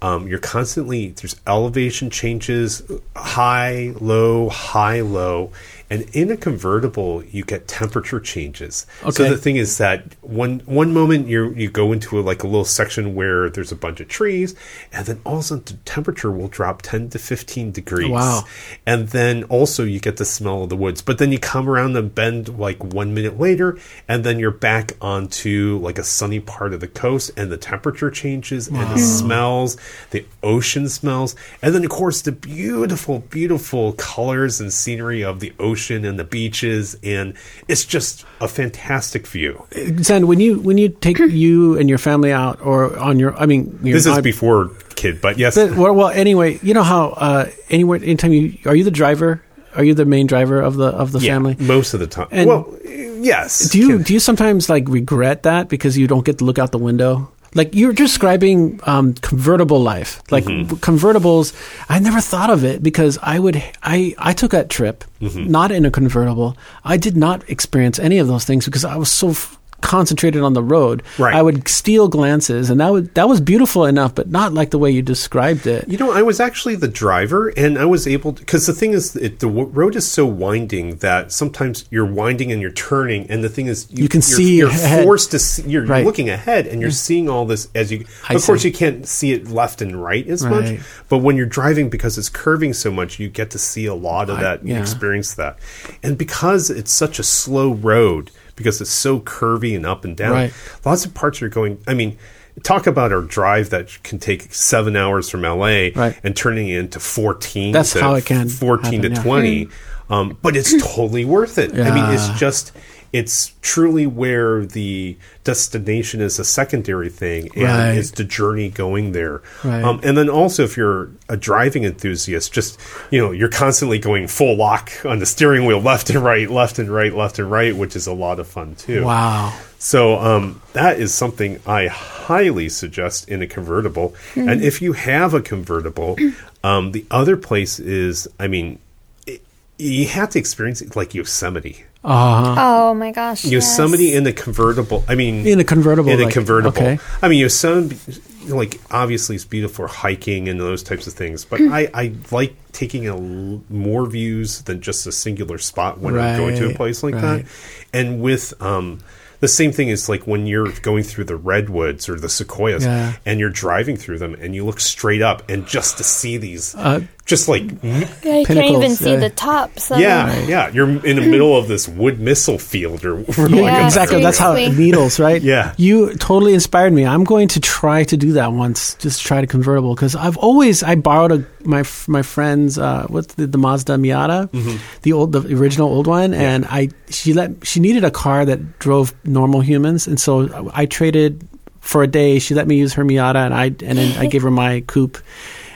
Um, you're constantly, there's elevation changes, high, low, high, low. And in a convertible, you get temperature changes. Okay. So the thing is that one one moment you you go into a, like a little section where there's a bunch of trees, and then all of a sudden the temperature will drop ten to fifteen degrees. Wow. And then also you get the smell of the woods. But then you come around the bend like one minute later, and then you're back onto like a sunny part of the coast, and the temperature changes, wow. and the smells, the ocean smells. And then, of course, the beautiful, beautiful colors and scenery of the ocean. And the beaches, and it's just a fantastic view. Zen, when you when you take you and your family out, or on your, I mean, your, this is I, before kid, but yes. But, well, well, anyway, you know how uh, anywhere, anytime you are you the driver? Are you the main driver of the of the yeah, family? Most of the time. And well, yes. Do you do you sometimes like regret that because you don't get to look out the window? Like you're describing um, convertible life, like mm-hmm. convertibles. I never thought of it because I would. I, I took that trip, mm-hmm. not in a convertible. I did not experience any of those things because I was so f- concentrated on the road. Right. I would steal glances, and that would that was beautiful enough, but not like the way you described it. You know, I was actually the driver, and I was able to, because the thing is, it, the road is so winding that sometimes you're winding and you're turning, and the thing is, you, you can you're, see. You're ahead. forced to see. You're right. looking ahead, and you're seeing all this as you. I of see. course, you can't see it left and right as right. much, but when you're driving, because it's curving so much, you get to see a lot of I, that. Yeah. You experience that, and because it's such a slow road. Because it's so curvy and up and down. Right. Lots of parts are going... I mean, talk about our drive that can take seven hours from L A right. and turning it into fourteen. That's to how it can fourteen happen, to twenty. Yeah. Um, but it's totally worth it. Yeah. I mean, it's just... It's truly where the destination is a secondary thing, and right. it's the journey going there. Right. Um, and then also, if you're a driving enthusiast, just you know, you're constantly going full lock on the steering wheel, left and right, left and right, left and right, which is a lot of fun too. Wow! So um, that is something I highly suggest in a convertible. Mm-hmm. And if you have a convertible, um, the other place is, I mean, it, you have to experience it like Yosemite. Uh-huh. Oh my gosh! Yosemite yes. in a convertible. I mean, in a convertible. In a like, convertible. Okay. I mean, Yosemite, like obviously, it's beautiful for hiking and those types of things. But I, I like taking a l- more views than just a singular spot when right. I'm going to a place like right. that. And with um, the same thing is like when you're going through the redwoods or the sequoias, yeah. and you're driving through them, and you look straight up, and just to see these. Uh, Just like yeah, you can't even see yeah. the top. So. Yeah, yeah. You're in the middle of this wood missile field, or yeah, like exactly. That's how needles, right? Yeah. You totally inspired me. I'm going to try to do that once. Just try to convertible because I've always I borrowed a, my my friend's uh, what's the, the Mazda Miata, mm-hmm. the old the original old one, yeah. and I she let she needed a car that drove normal humans, and so I, I traded for a day. She let me use her Miata, and I and then I gave her my coupe.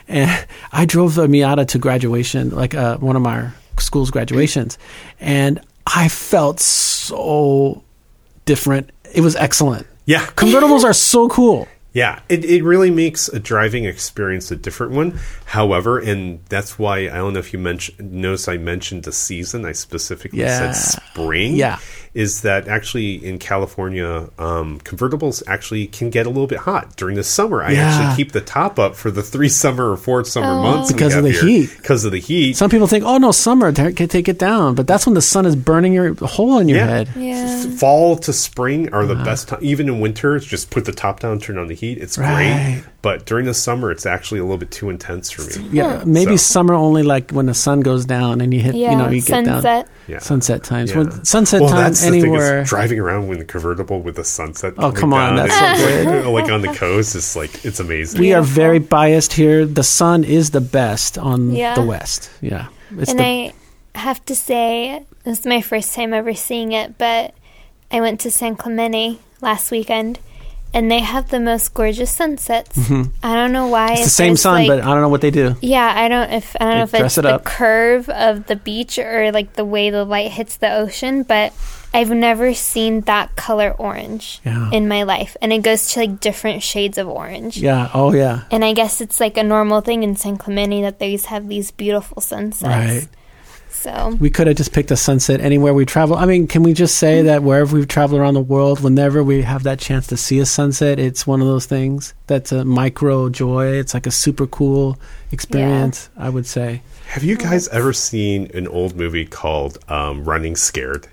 And I drove a Miata to graduation, like uh, one of our school's graduations. And I felt so different. It was excellent. Yeah. Convertibles are so cool. Yeah. It, it really makes a driving experience a different one. However, and that's why, I don't know if you mentioned, notice I mentioned the season. I specifically yeah. said spring. Yeah. Is that actually in California, um, convertibles actually can get a little bit hot during the summer. I yeah. actually keep the top up for the three summer or four summer oh. months. Because of the here. heat. Because of the heat. Some people think, oh, no, summer, take it down. But that's when the sun is burning your hole in your yeah. head. Yeah. Fall to spring are the uh. best time. Even in winter, just put the top down, turn on the heat. It's right. great. But during the summer, it's actually a little bit too intense for me. Yeah, yeah. Maybe so. Summer only like when the sun goes down and you hit, yeah, you know, you sunset. get down. Yeah. Sunset times. Yeah. Well, sunset well, times That's anywhere. The thing is, driving around with a convertible with the sunset. Oh, come on. Down. That's so great. Like on the coast, it's like, it's amazing. We are very biased here. The sun is the best on yeah. the west. Yeah. It's and the... I have to say, this is my first time ever seeing it, but I went to San Clemente last weekend. And they have the most gorgeous sunsets. Mm-hmm. I don't know why. It's the same sun, like, but I don't know what they do. Yeah, I don't if I don't they know if it's it the up. curve of the beach or like the way the light hits the ocean, but I've never seen that color orange yeah. in my life. And it goes to like different shades of orange. Yeah, oh yeah. And I guess it's like a normal thing in San Clemente that they have these beautiful sunsets. Right. So. We could have just picked a sunset anywhere we travel. I mean, can we just say that wherever we've traveled around the world, whenever we have that chance to see a sunset, it's one of those things that's a micro joy. It's like a super cool experience, yeah. I would say. Have you guys ever seen an old movie called um, Running Scared?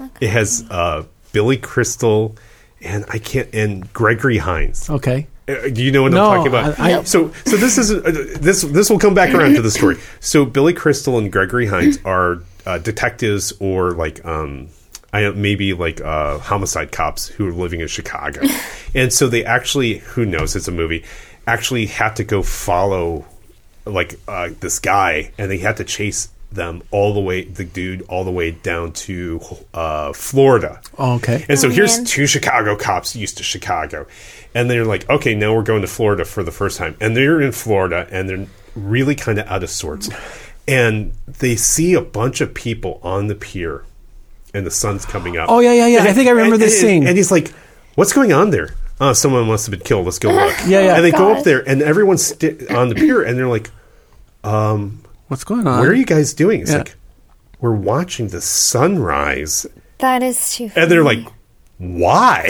Okay. It has uh, Billy Crystal and I can't and Gregory Hines. Okay. Do you know what no, I'm talking about? I, I, so, so this is uh, this. This will come back around to the story. So, Billy Crystal and Gregory Hines are uh, detectives, or like, um, I maybe like uh, homicide cops who are living in Chicago, and so they actually, who knows, it's a movie, actually had to go follow like uh, this guy, and they had to chase them all the way, the dude all the way down to uh, Florida. Oh, okay. And so oh, here's man. two Chicago cops used to Chicago. And they're like, okay, now we're going to Florida for the first time. And they're in Florida, and they're really kind of out of sorts. And they see a bunch of people on the pier, and the sun's coming up. Oh, yeah, yeah, yeah. And I think I remember and, this and, scene. And he's like, what's going on there? Oh, someone must have been killed. Let's go look. yeah, yeah. And they God. go up there, and everyone's sti- on the pier, and they're like, um, what's going on? Where are you guys doing? It's yeah. like, we're watching the sunrise. That is too funny. And they're like, why?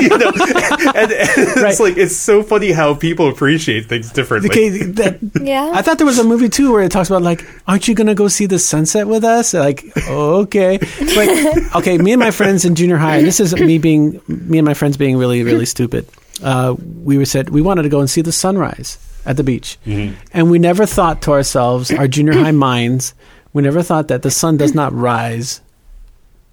you know? and, and it's right. like it's so funny how people appreciate things differently. Okay, that, yeah, I thought there was a movie too where it talks about like, aren't you going to go see the sunset with us? Like, oh, okay, but okay. Me and my friends in junior high. This is me being me and my friends being really really stupid. Uh, we were said we wanted to go and see the sunrise at the beach, mm-hmm. and we never thought to ourselves, our junior high minds, we never thought that the sun does not rise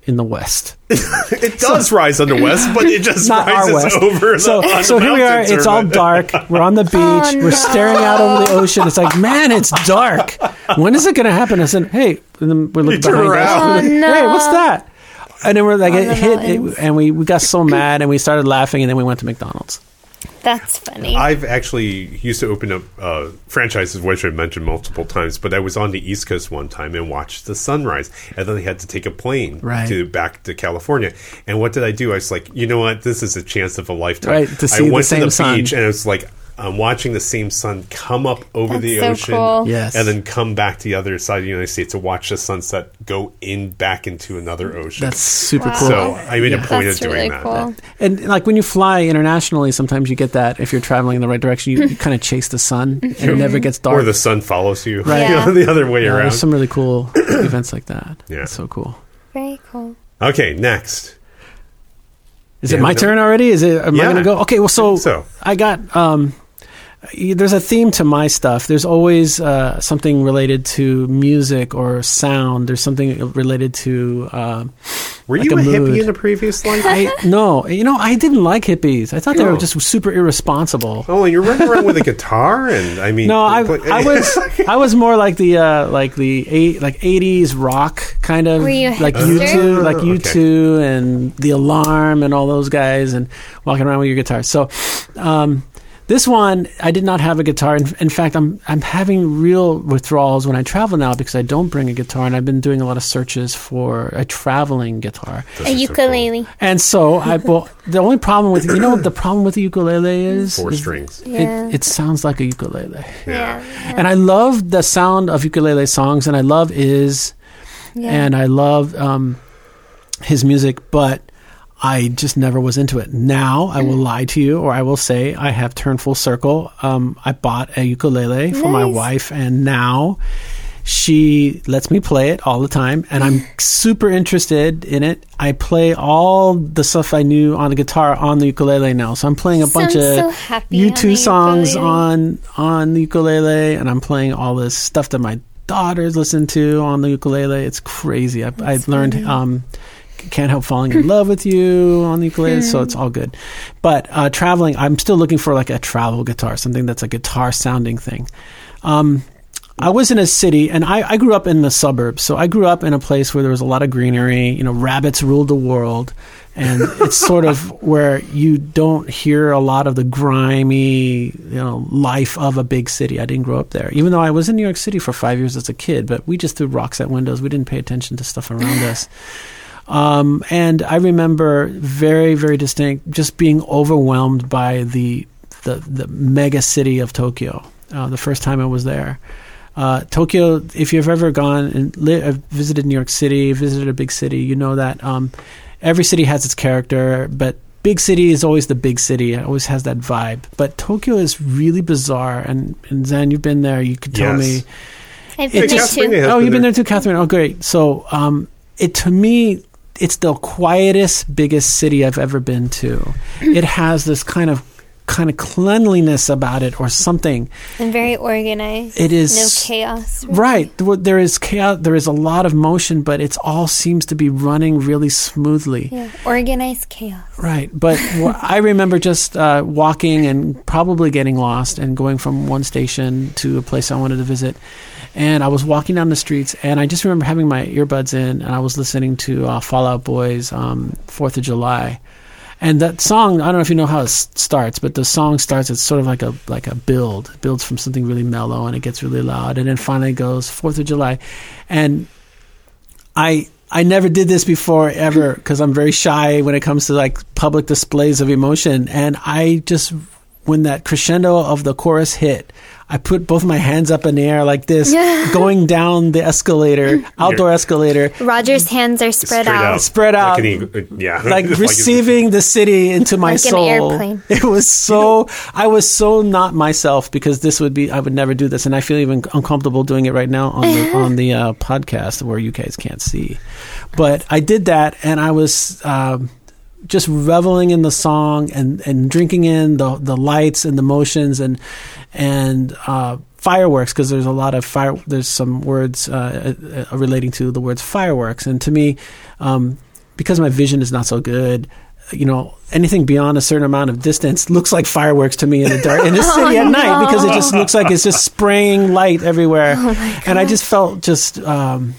in the west. It does so, rise on the west, but it just rises over so, the So here we are, it's all dark, we're on the beach, oh, no. we're staring out over the ocean, it's like, man, it's dark. When is it going to happen? I said, hey, and then we're looking behind us. Oh, no. Hey, what's that? And then we're like, it hit, it, and we, we got so mad, and we started laughing, and then we went to McDonald's. That's funny. I've actually used to open up uh, franchises, which I've mentioned multiple times, but I was on the East Coast one time and watched the sunrise, and then I had to take a plane right. to back to California. And what did I do? I was like, you know what? This is a chance of a lifetime. Right, to see I went the same to the sun. beach, and I was like, I'm watching the same sun come up over That's the so ocean cool. yes. and then come back to the other side of the United States to watch the sunset go in back into another ocean. That's super wow. cool. So I made yeah. a point That's of doing really that. Cool. And like when you fly internationally, sometimes you get that if you're traveling in the right direction, you, you kind of chase the sun and it never gets dark. Or the sun follows you right. yeah. the other way yeah, around. There's some really cool events like that. Yeah. That's so cool. Very cool. Okay, next. Is yeah, it my no. turn already? Is it? Am yeah. I going to go? Okay, well, so, so. I got... Um, there's a theme to my stuff. There's always uh, something related to music or sound. There's something related to uh, Were like you a, a hippie in the previous life? I, no. You know, I didn't like hippies. I thought no. they were just super irresponsible. Oh, you're running around with a guitar? And I mean... No, I, play, I was I was more like the uh, like the eight, like eighties rock kind of... Were you a like U two, uh, like U two okay. and The Alarm and all those guys and walking around with your guitar. So... Um, This one, I did not have a guitar. In, in fact, I'm I'm having real withdrawals when I travel now because I don't bring a guitar, and I've been doing a lot of searches for a traveling guitar. This a ukulele. So cool. And so I well, the only problem with you know what the problem with the ukulele is four strings. Is yeah. it, it sounds like a ukulele. Yeah. yeah. And I love the sound of ukulele songs, and I love Iz, yeah. and I love um, his music, but. I just never was into it. Now, I will lie to you, or I will say I have turned full circle. Um, I bought a ukulele nice. for my wife, and now she lets me play it all the time, and I'm super interested in it. I play all the stuff I knew on the guitar on the ukulele now. So I'm playing a bunch Sounds of so U two songs on, on the ukulele, and I'm playing all this stuff that my daughters listen to on the ukulele. It's crazy. I, I learned... Um, can't help falling in love with you on the ukulele, so it's all good. But uh, traveling, I'm still looking for like a travel guitar, something that's a guitar-sounding thing. Um, I was in a city, and I, I grew up in the suburbs, so I grew up in a place where there was a lot of greenery, you know, rabbits ruled the world, and it's sort of where you don't hear a lot of the grimy, you know, life of a big city. I didn't grow up there, even though I was in New York City for five years as a kid, but we just threw rocks at windows. We didn't pay attention to stuff around us. Um, and I remember very, very distinct just being overwhelmed by the, the, the mega city of Tokyo uh, the first time I was there. Uh, Tokyo, if you've ever gone and li- visited New York City, visited a big city, you know that um, every city has its character, but big city is always the big city. It always has that vibe. But Tokyo is really bizarre, and, and Zen, you've been there. You could tell yes. me. I've been there too. Oh, you've been there too, Katharina. Oh, great. So um, it to me, it's the quietest, biggest city I've ever been to. It has this kind of kind of cleanliness about it or something. And very organized. It is no chaos. Really. Right. There is chaos. There is a lot of motion, but it all seems to be running really smoothly. Yeah. Organized chaos. Right. But I remember just uh, walking and probably getting lost and going from one station to a place I wanted to visit. And I was walking down the streets, and I just remember having my earbuds in, and I was listening to uh, Fall Out Boy's um, fourth of July. And that song, I don't know if you know how it starts, but the song starts, it's sort of like a like a build. It builds from something really mellow, and it gets really loud, and then finally goes, fourth of July. And I I never did this before ever, because I'm very shy when it comes to like public displays of emotion. And I just, when that crescendo of the chorus hit, I put both my hands up in the air like this, yeah. going down the escalator, outdoor escalator. Roger's hands are spread out. out. Spread out. Like, an, yeah. like receiving the city into my like soul. Like an airplane. It was so, I was so not myself, because this would be, I would never do this. And I feel even uncomfortable doing it right now on the, on the uh, podcast where you guys can't see. But I did that, and I was... Um, just reveling in the song and, and drinking in the the lights and the motions and and uh, fireworks, because there's a lot of fire. There's some words uh, uh, relating to the words fireworks, and to me, um, because my vision is not so good, you know, anything beyond a certain amount of distance looks like fireworks to me in the dark in the city oh, at night no. because it just looks like it's just spraying light everywhere, oh, and I just felt just um,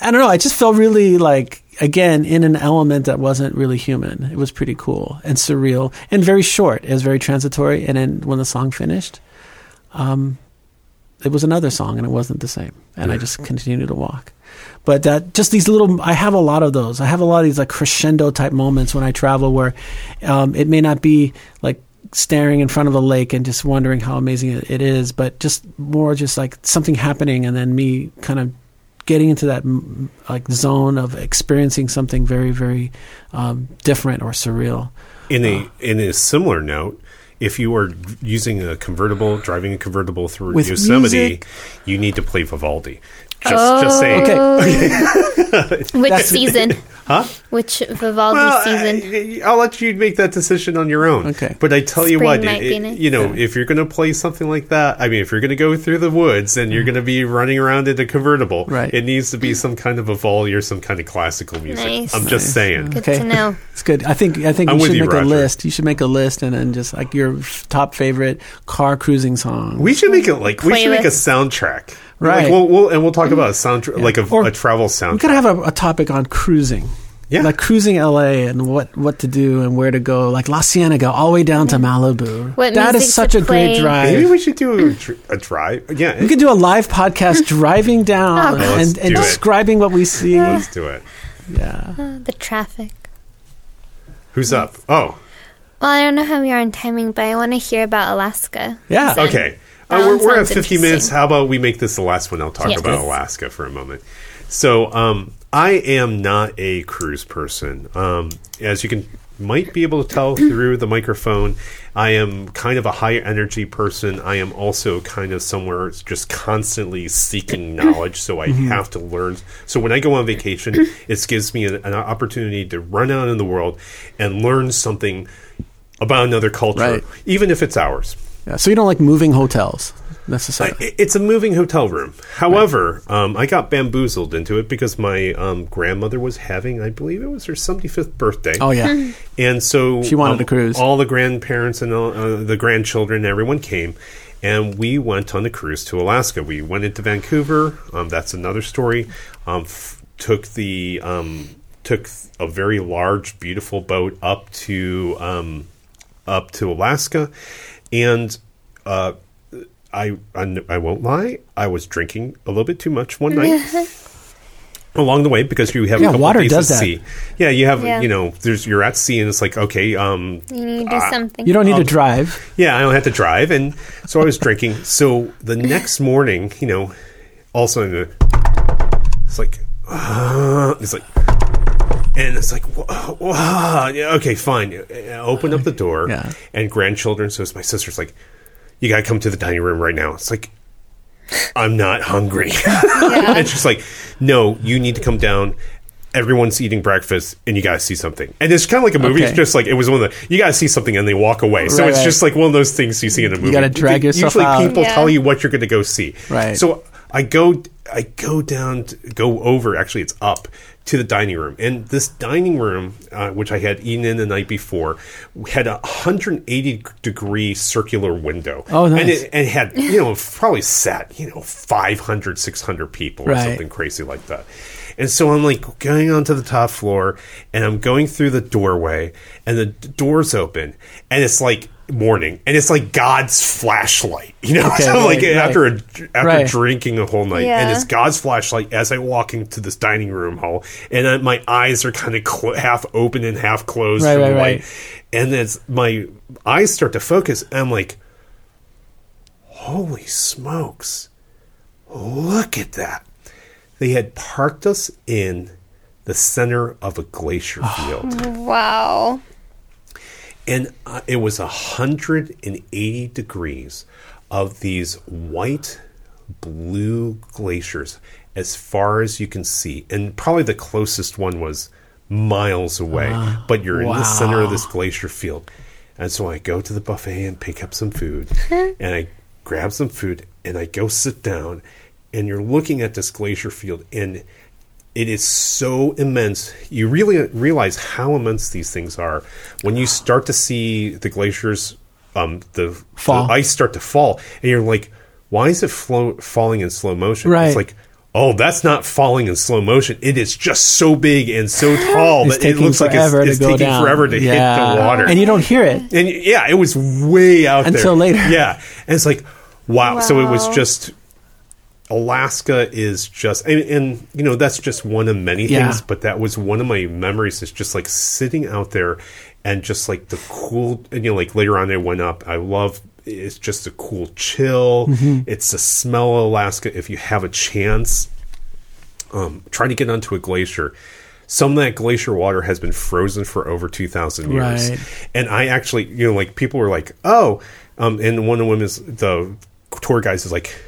I don't know. I just felt really like. Again, in an element that wasn't really human. It was pretty cool and surreal and very short. It was very transitory. And then when the song finished, um, it was another song, and it wasn't the same. And I just continued to walk. But that, just these little, I have a lot of those. I have a lot of these like crescendo type moments when I travel where um, it may not be like staring in front of a lake and just wondering how amazing it is, but just more just like something happening and then me kind of getting into that like zone of experiencing something very, very um, different or surreal. In a uh, in a similar note, if you are using a convertible, driving a convertible through Yosemite, music. You need to play Vivaldi. Just, oh. just saying. Okay. okay. Which season? Huh? Which Vivaldi well, season? I, I'll let you make that decision on your own. Okay. But I tell Spring you what, it, it, you know, yeah. if you're going to play something like that, I mean, if you're going to go through the woods and you're going to be running around in a convertible, right. it needs to be some kind of Vivaldi or some kind of classical music. Nice. I'm nice. just saying. Good okay. to know. It's good. I think I think I'm you should you, make Roger. a list. You should make a list and then just like your top favorite car cruising song. We should make it like Playlist. we should make a soundtrack. Right, like we'll, we'll, and we'll talk about a sound tra- yeah. like a, a travel soundtrack. We could have a, a topic on cruising, yeah, like cruising L A and what, what to do and where to go, like La Cienega all the way down to Malibu. What that is such a play. great drive. Maybe we should do a, tr- a drive. Yeah, we could do a live podcast driving down oh, and, and describing what we see. Yeah. Let's do it. Yeah, oh, the traffic. Who's yes. up? Oh, well, I don't know how we are in timing, but I want to hear about Alaska. Yeah, so, okay. Uh, we're we're at fifty minutes. How about we make this the last one? I'll talk yes. about Alaska for a moment. So um, I am not a cruise person. Um, as you can might be able to tell through the microphone, I am kind of a high energy person. I am also kind of somewhere just constantly seeking knowledge, so I mm-hmm. have to learn. So when I go on vacation, it gives me an, an opportunity to run out in the world and learn something about another culture, right. even if it's ours. Yeah, so you don't like moving hotels? necessarily. I, it's a moving hotel room. However, right. um, I got bamboozled into it because my um, grandmother was having, I believe it was her seventy-fifth birthday. Oh, yeah. And so she wanted um, a cruise. All the grandparents and all, uh, the grandchildren, everyone came. And we went on a cruise to Alaska. We went into Vancouver. Um, that's another story. Um, f- took the um, took a very large, beautiful boat up to um, up to Alaska, and uh, I, I I won't lie. I was drinking a little bit too much one night. Along the way, because you have yeah, a couple of days at sea. Yeah, you have, yeah. you know, there's you're at sea, and it's like, okay, um, you need to do something. You don't need um, to drive. Yeah, I don't have to drive, and so I was drinking. So the next morning, you know, all of a sudden, it's like, uh, it's like, and it's like, whoa, whoa. Yeah, okay, fine. I open up the door, yeah. and grandchildren. So it's my sister's like, you gotta come to the dining room right now. It's like, I'm not hungry. Yeah. And she's like, no, you need to come down. Everyone's eating breakfast and you got to see something. And it's kind of like a movie. Okay. It's just like, it was one of the, you got to see something and they walk away. So right, it's right. just like one of those things you see in a movie. You got to drag yourself Usually out. Usually people yeah. tell you what you're going to go see. Right. So I go, I go down, to, go over, actually it's up to the dining room. And this dining room, uh, which I had eaten in the night before, had a one hundred eighty degree circular window. Oh, nice. And it, and it had, you know, probably sat, you know, five hundred, six hundred people right. or something crazy like that. And so I'm like going onto the top floor and I'm going through the doorway and the door's open and it's like morning and it's like God's flashlight, you know, okay, so right, like right. after a, after right. drinking a whole night yeah. and it's God's flashlight as I walk into this dining room hall and I, my eyes are kind of cl- half open and half closed right, from right, the light. Right. And as my eyes start to focus, and I'm like, holy smokes, look at that. They had parked us in the center of a glacier field. Oh, wow. And uh, it was one hundred eighty degrees of these white, blue glaciers as far as you can see. And probably the closest one was miles away. Uh, but you're wow. in the center of this glacier field. And so I go to the buffet and pick up some food. And I grab some food and I go sit down. And you're looking at this glacier field, and it is so immense. You really realize how immense these things are when you start to see the glaciers, um, the, fall. the ice start to fall, and you're like, "Why is it flow, falling in slow motion?" Right. It's like, "Oh, that's not falling in slow motion. It is just so big and so tall that it looks like it's, it's taking down. forever to yeah. hit the water, and you don't hear it." And yeah, it was way out there until later. Yeah, and it's like, wow. wow. So it was just. Alaska is just, and, and you know, that's just one of many yeah. things, but that was one of my memories is just like sitting out there and just like the cool, and you know, like later on I went up, I love, it's just a cool chill. Mm-hmm. It's the smell of Alaska. If you have a chance, um, trying to get onto a glacier, some of that glacier water has been frozen for over two thousand years. Right. And I actually, you know, like people were like, oh, um, and one of the women's, the tour guys is like,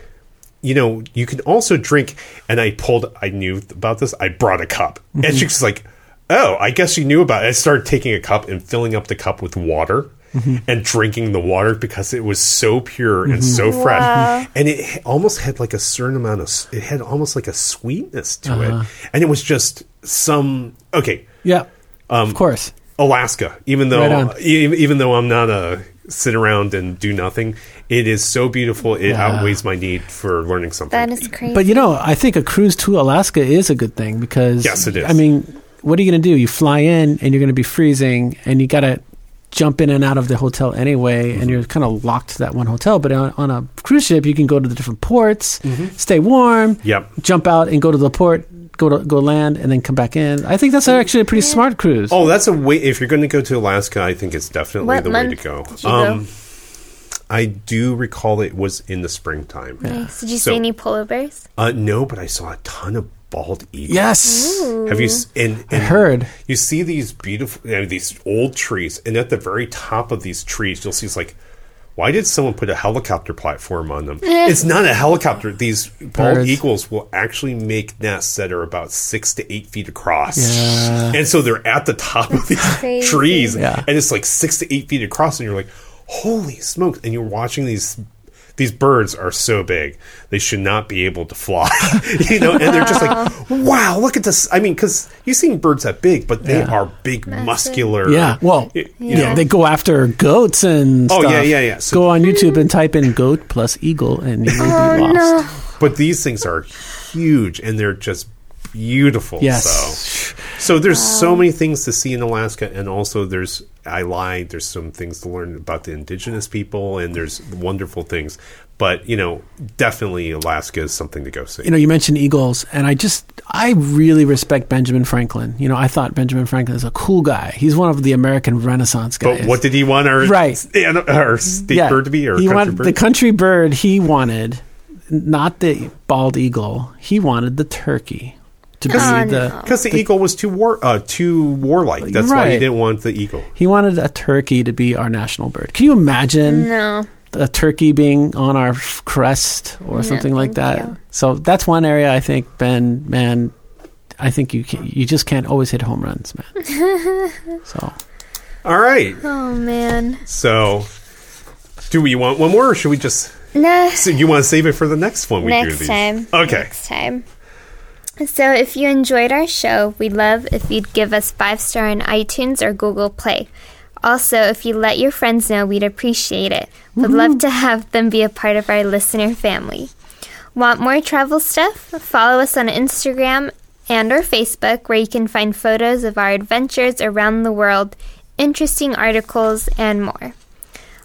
you know, you can also drink, and I pulled, I knew about this, I brought a cup. Mm-hmm. And she was like, oh, I guess you knew about it. I started taking a cup and filling up the cup with water mm-hmm. and drinking the water because it was so pure mm-hmm. and so fresh. Wow. And it almost had like a certain amount of, it had almost like a sweetness to uh-huh. it. And it was just some, okay. Yeah, um, of course. Alaska, even though, right even, even though I'm not a, sit around and do nothing. It is so beautiful. It yeah. outweighs my need for learning something. That is crazy. But you know, I think a cruise to Alaska is a good thing because yes, it is. I mean, what are you going to do? You fly in and you're going to be freezing and you got to jump in and out of the hotel anyway mm-hmm. and you're kind of locked to that one hotel. But on, on a cruise ship, you can go to the different ports, mm-hmm. stay warm, yep. jump out and go to the port, go to go land and then come back in. I think that's actually a pretty smart cruise. Oh, that's a way. If you're going to go to Alaska, I think it's definitely what the way to go. Um, go. I do recall it was in the springtime. Yeah. Nice. Did you so, see any polar bears? Uh, no, but I saw a ton of bald eagles. Yes. Ooh. Have you? And, and I heard. You see these beautiful, you know, these old trees, and at the very top of these trees, you'll see it's like. Why did someone put a helicopter platform on them? It's not a helicopter. These bald eagles will actually make nests that are about six to eight feet across. Yeah. And so they're at the top That's of these crazy. trees. Yeah. And it's like six to eight feet across. And you're like, holy smokes. And you're watching these these birds are so big, they should not be able to fly. You know, and they're just like, wow, look at this. I mean, because you've seen birds that big, but they yeah. are big, massive, muscular. Yeah, well, you yeah. know. They go after goats and stuff. Oh, yeah, yeah, yeah. So, go on YouTube and type in goat plus eagle, and you will be lost. No. But these things are huge, and they're just beautiful. Yes. So, so there's um, so many things to see in Alaska, and also there's, I lied, there's some things to learn about the indigenous people, and there's wonderful things. But, you know, definitely Alaska is something to go see. You know, you mentioned eagles, and I just, I really respect Benjamin Franklin. You know, I thought Benjamin Franklin is a cool guy. He's one of the American Renaissance guys. But what did he want our, right. our state yeah. bird to be? Or he wanted, the country bird he wanted, not the bald eagle, he wanted the turkey. Because the, no. the, the eagle was too war, uh, too warlike. That's right. Why he didn't want the eagle. He wanted a turkey to be our national bird. Can you imagine no. a turkey being on our crest or no, something like that? You. So that's one area I think, Ben, man, I think you can, you just can't always hit home runs, man. So, all right. Oh, man. So do we want one more, or should we just... No. So you want to save it for the next one we next do these? Next time. Okay. Next time. So if you enjoyed our show, we'd love if you'd give us five star on iTunes or Google Play. Also, if you let your friends know, we'd appreciate it. We'd mm-hmm. love to have them be a part of our listener family. Want more travel stuff? Follow us on Instagram and or Facebook, where you can find photos of our adventures around the world, interesting articles, and more.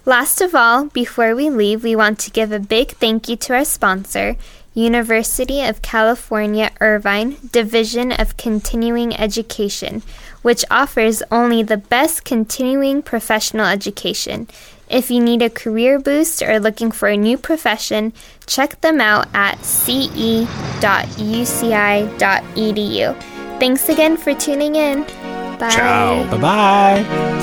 Last of all, before we leave, we want to give a big thank you to our sponsor, University of California, Irvine Division of Continuing Education, which offers only the best continuing professional education. If you need a career boost or looking for a new profession, check them out at c e dot u c i dot e d u. Thanks again for tuning in. Bye. Ciao. Bye-bye.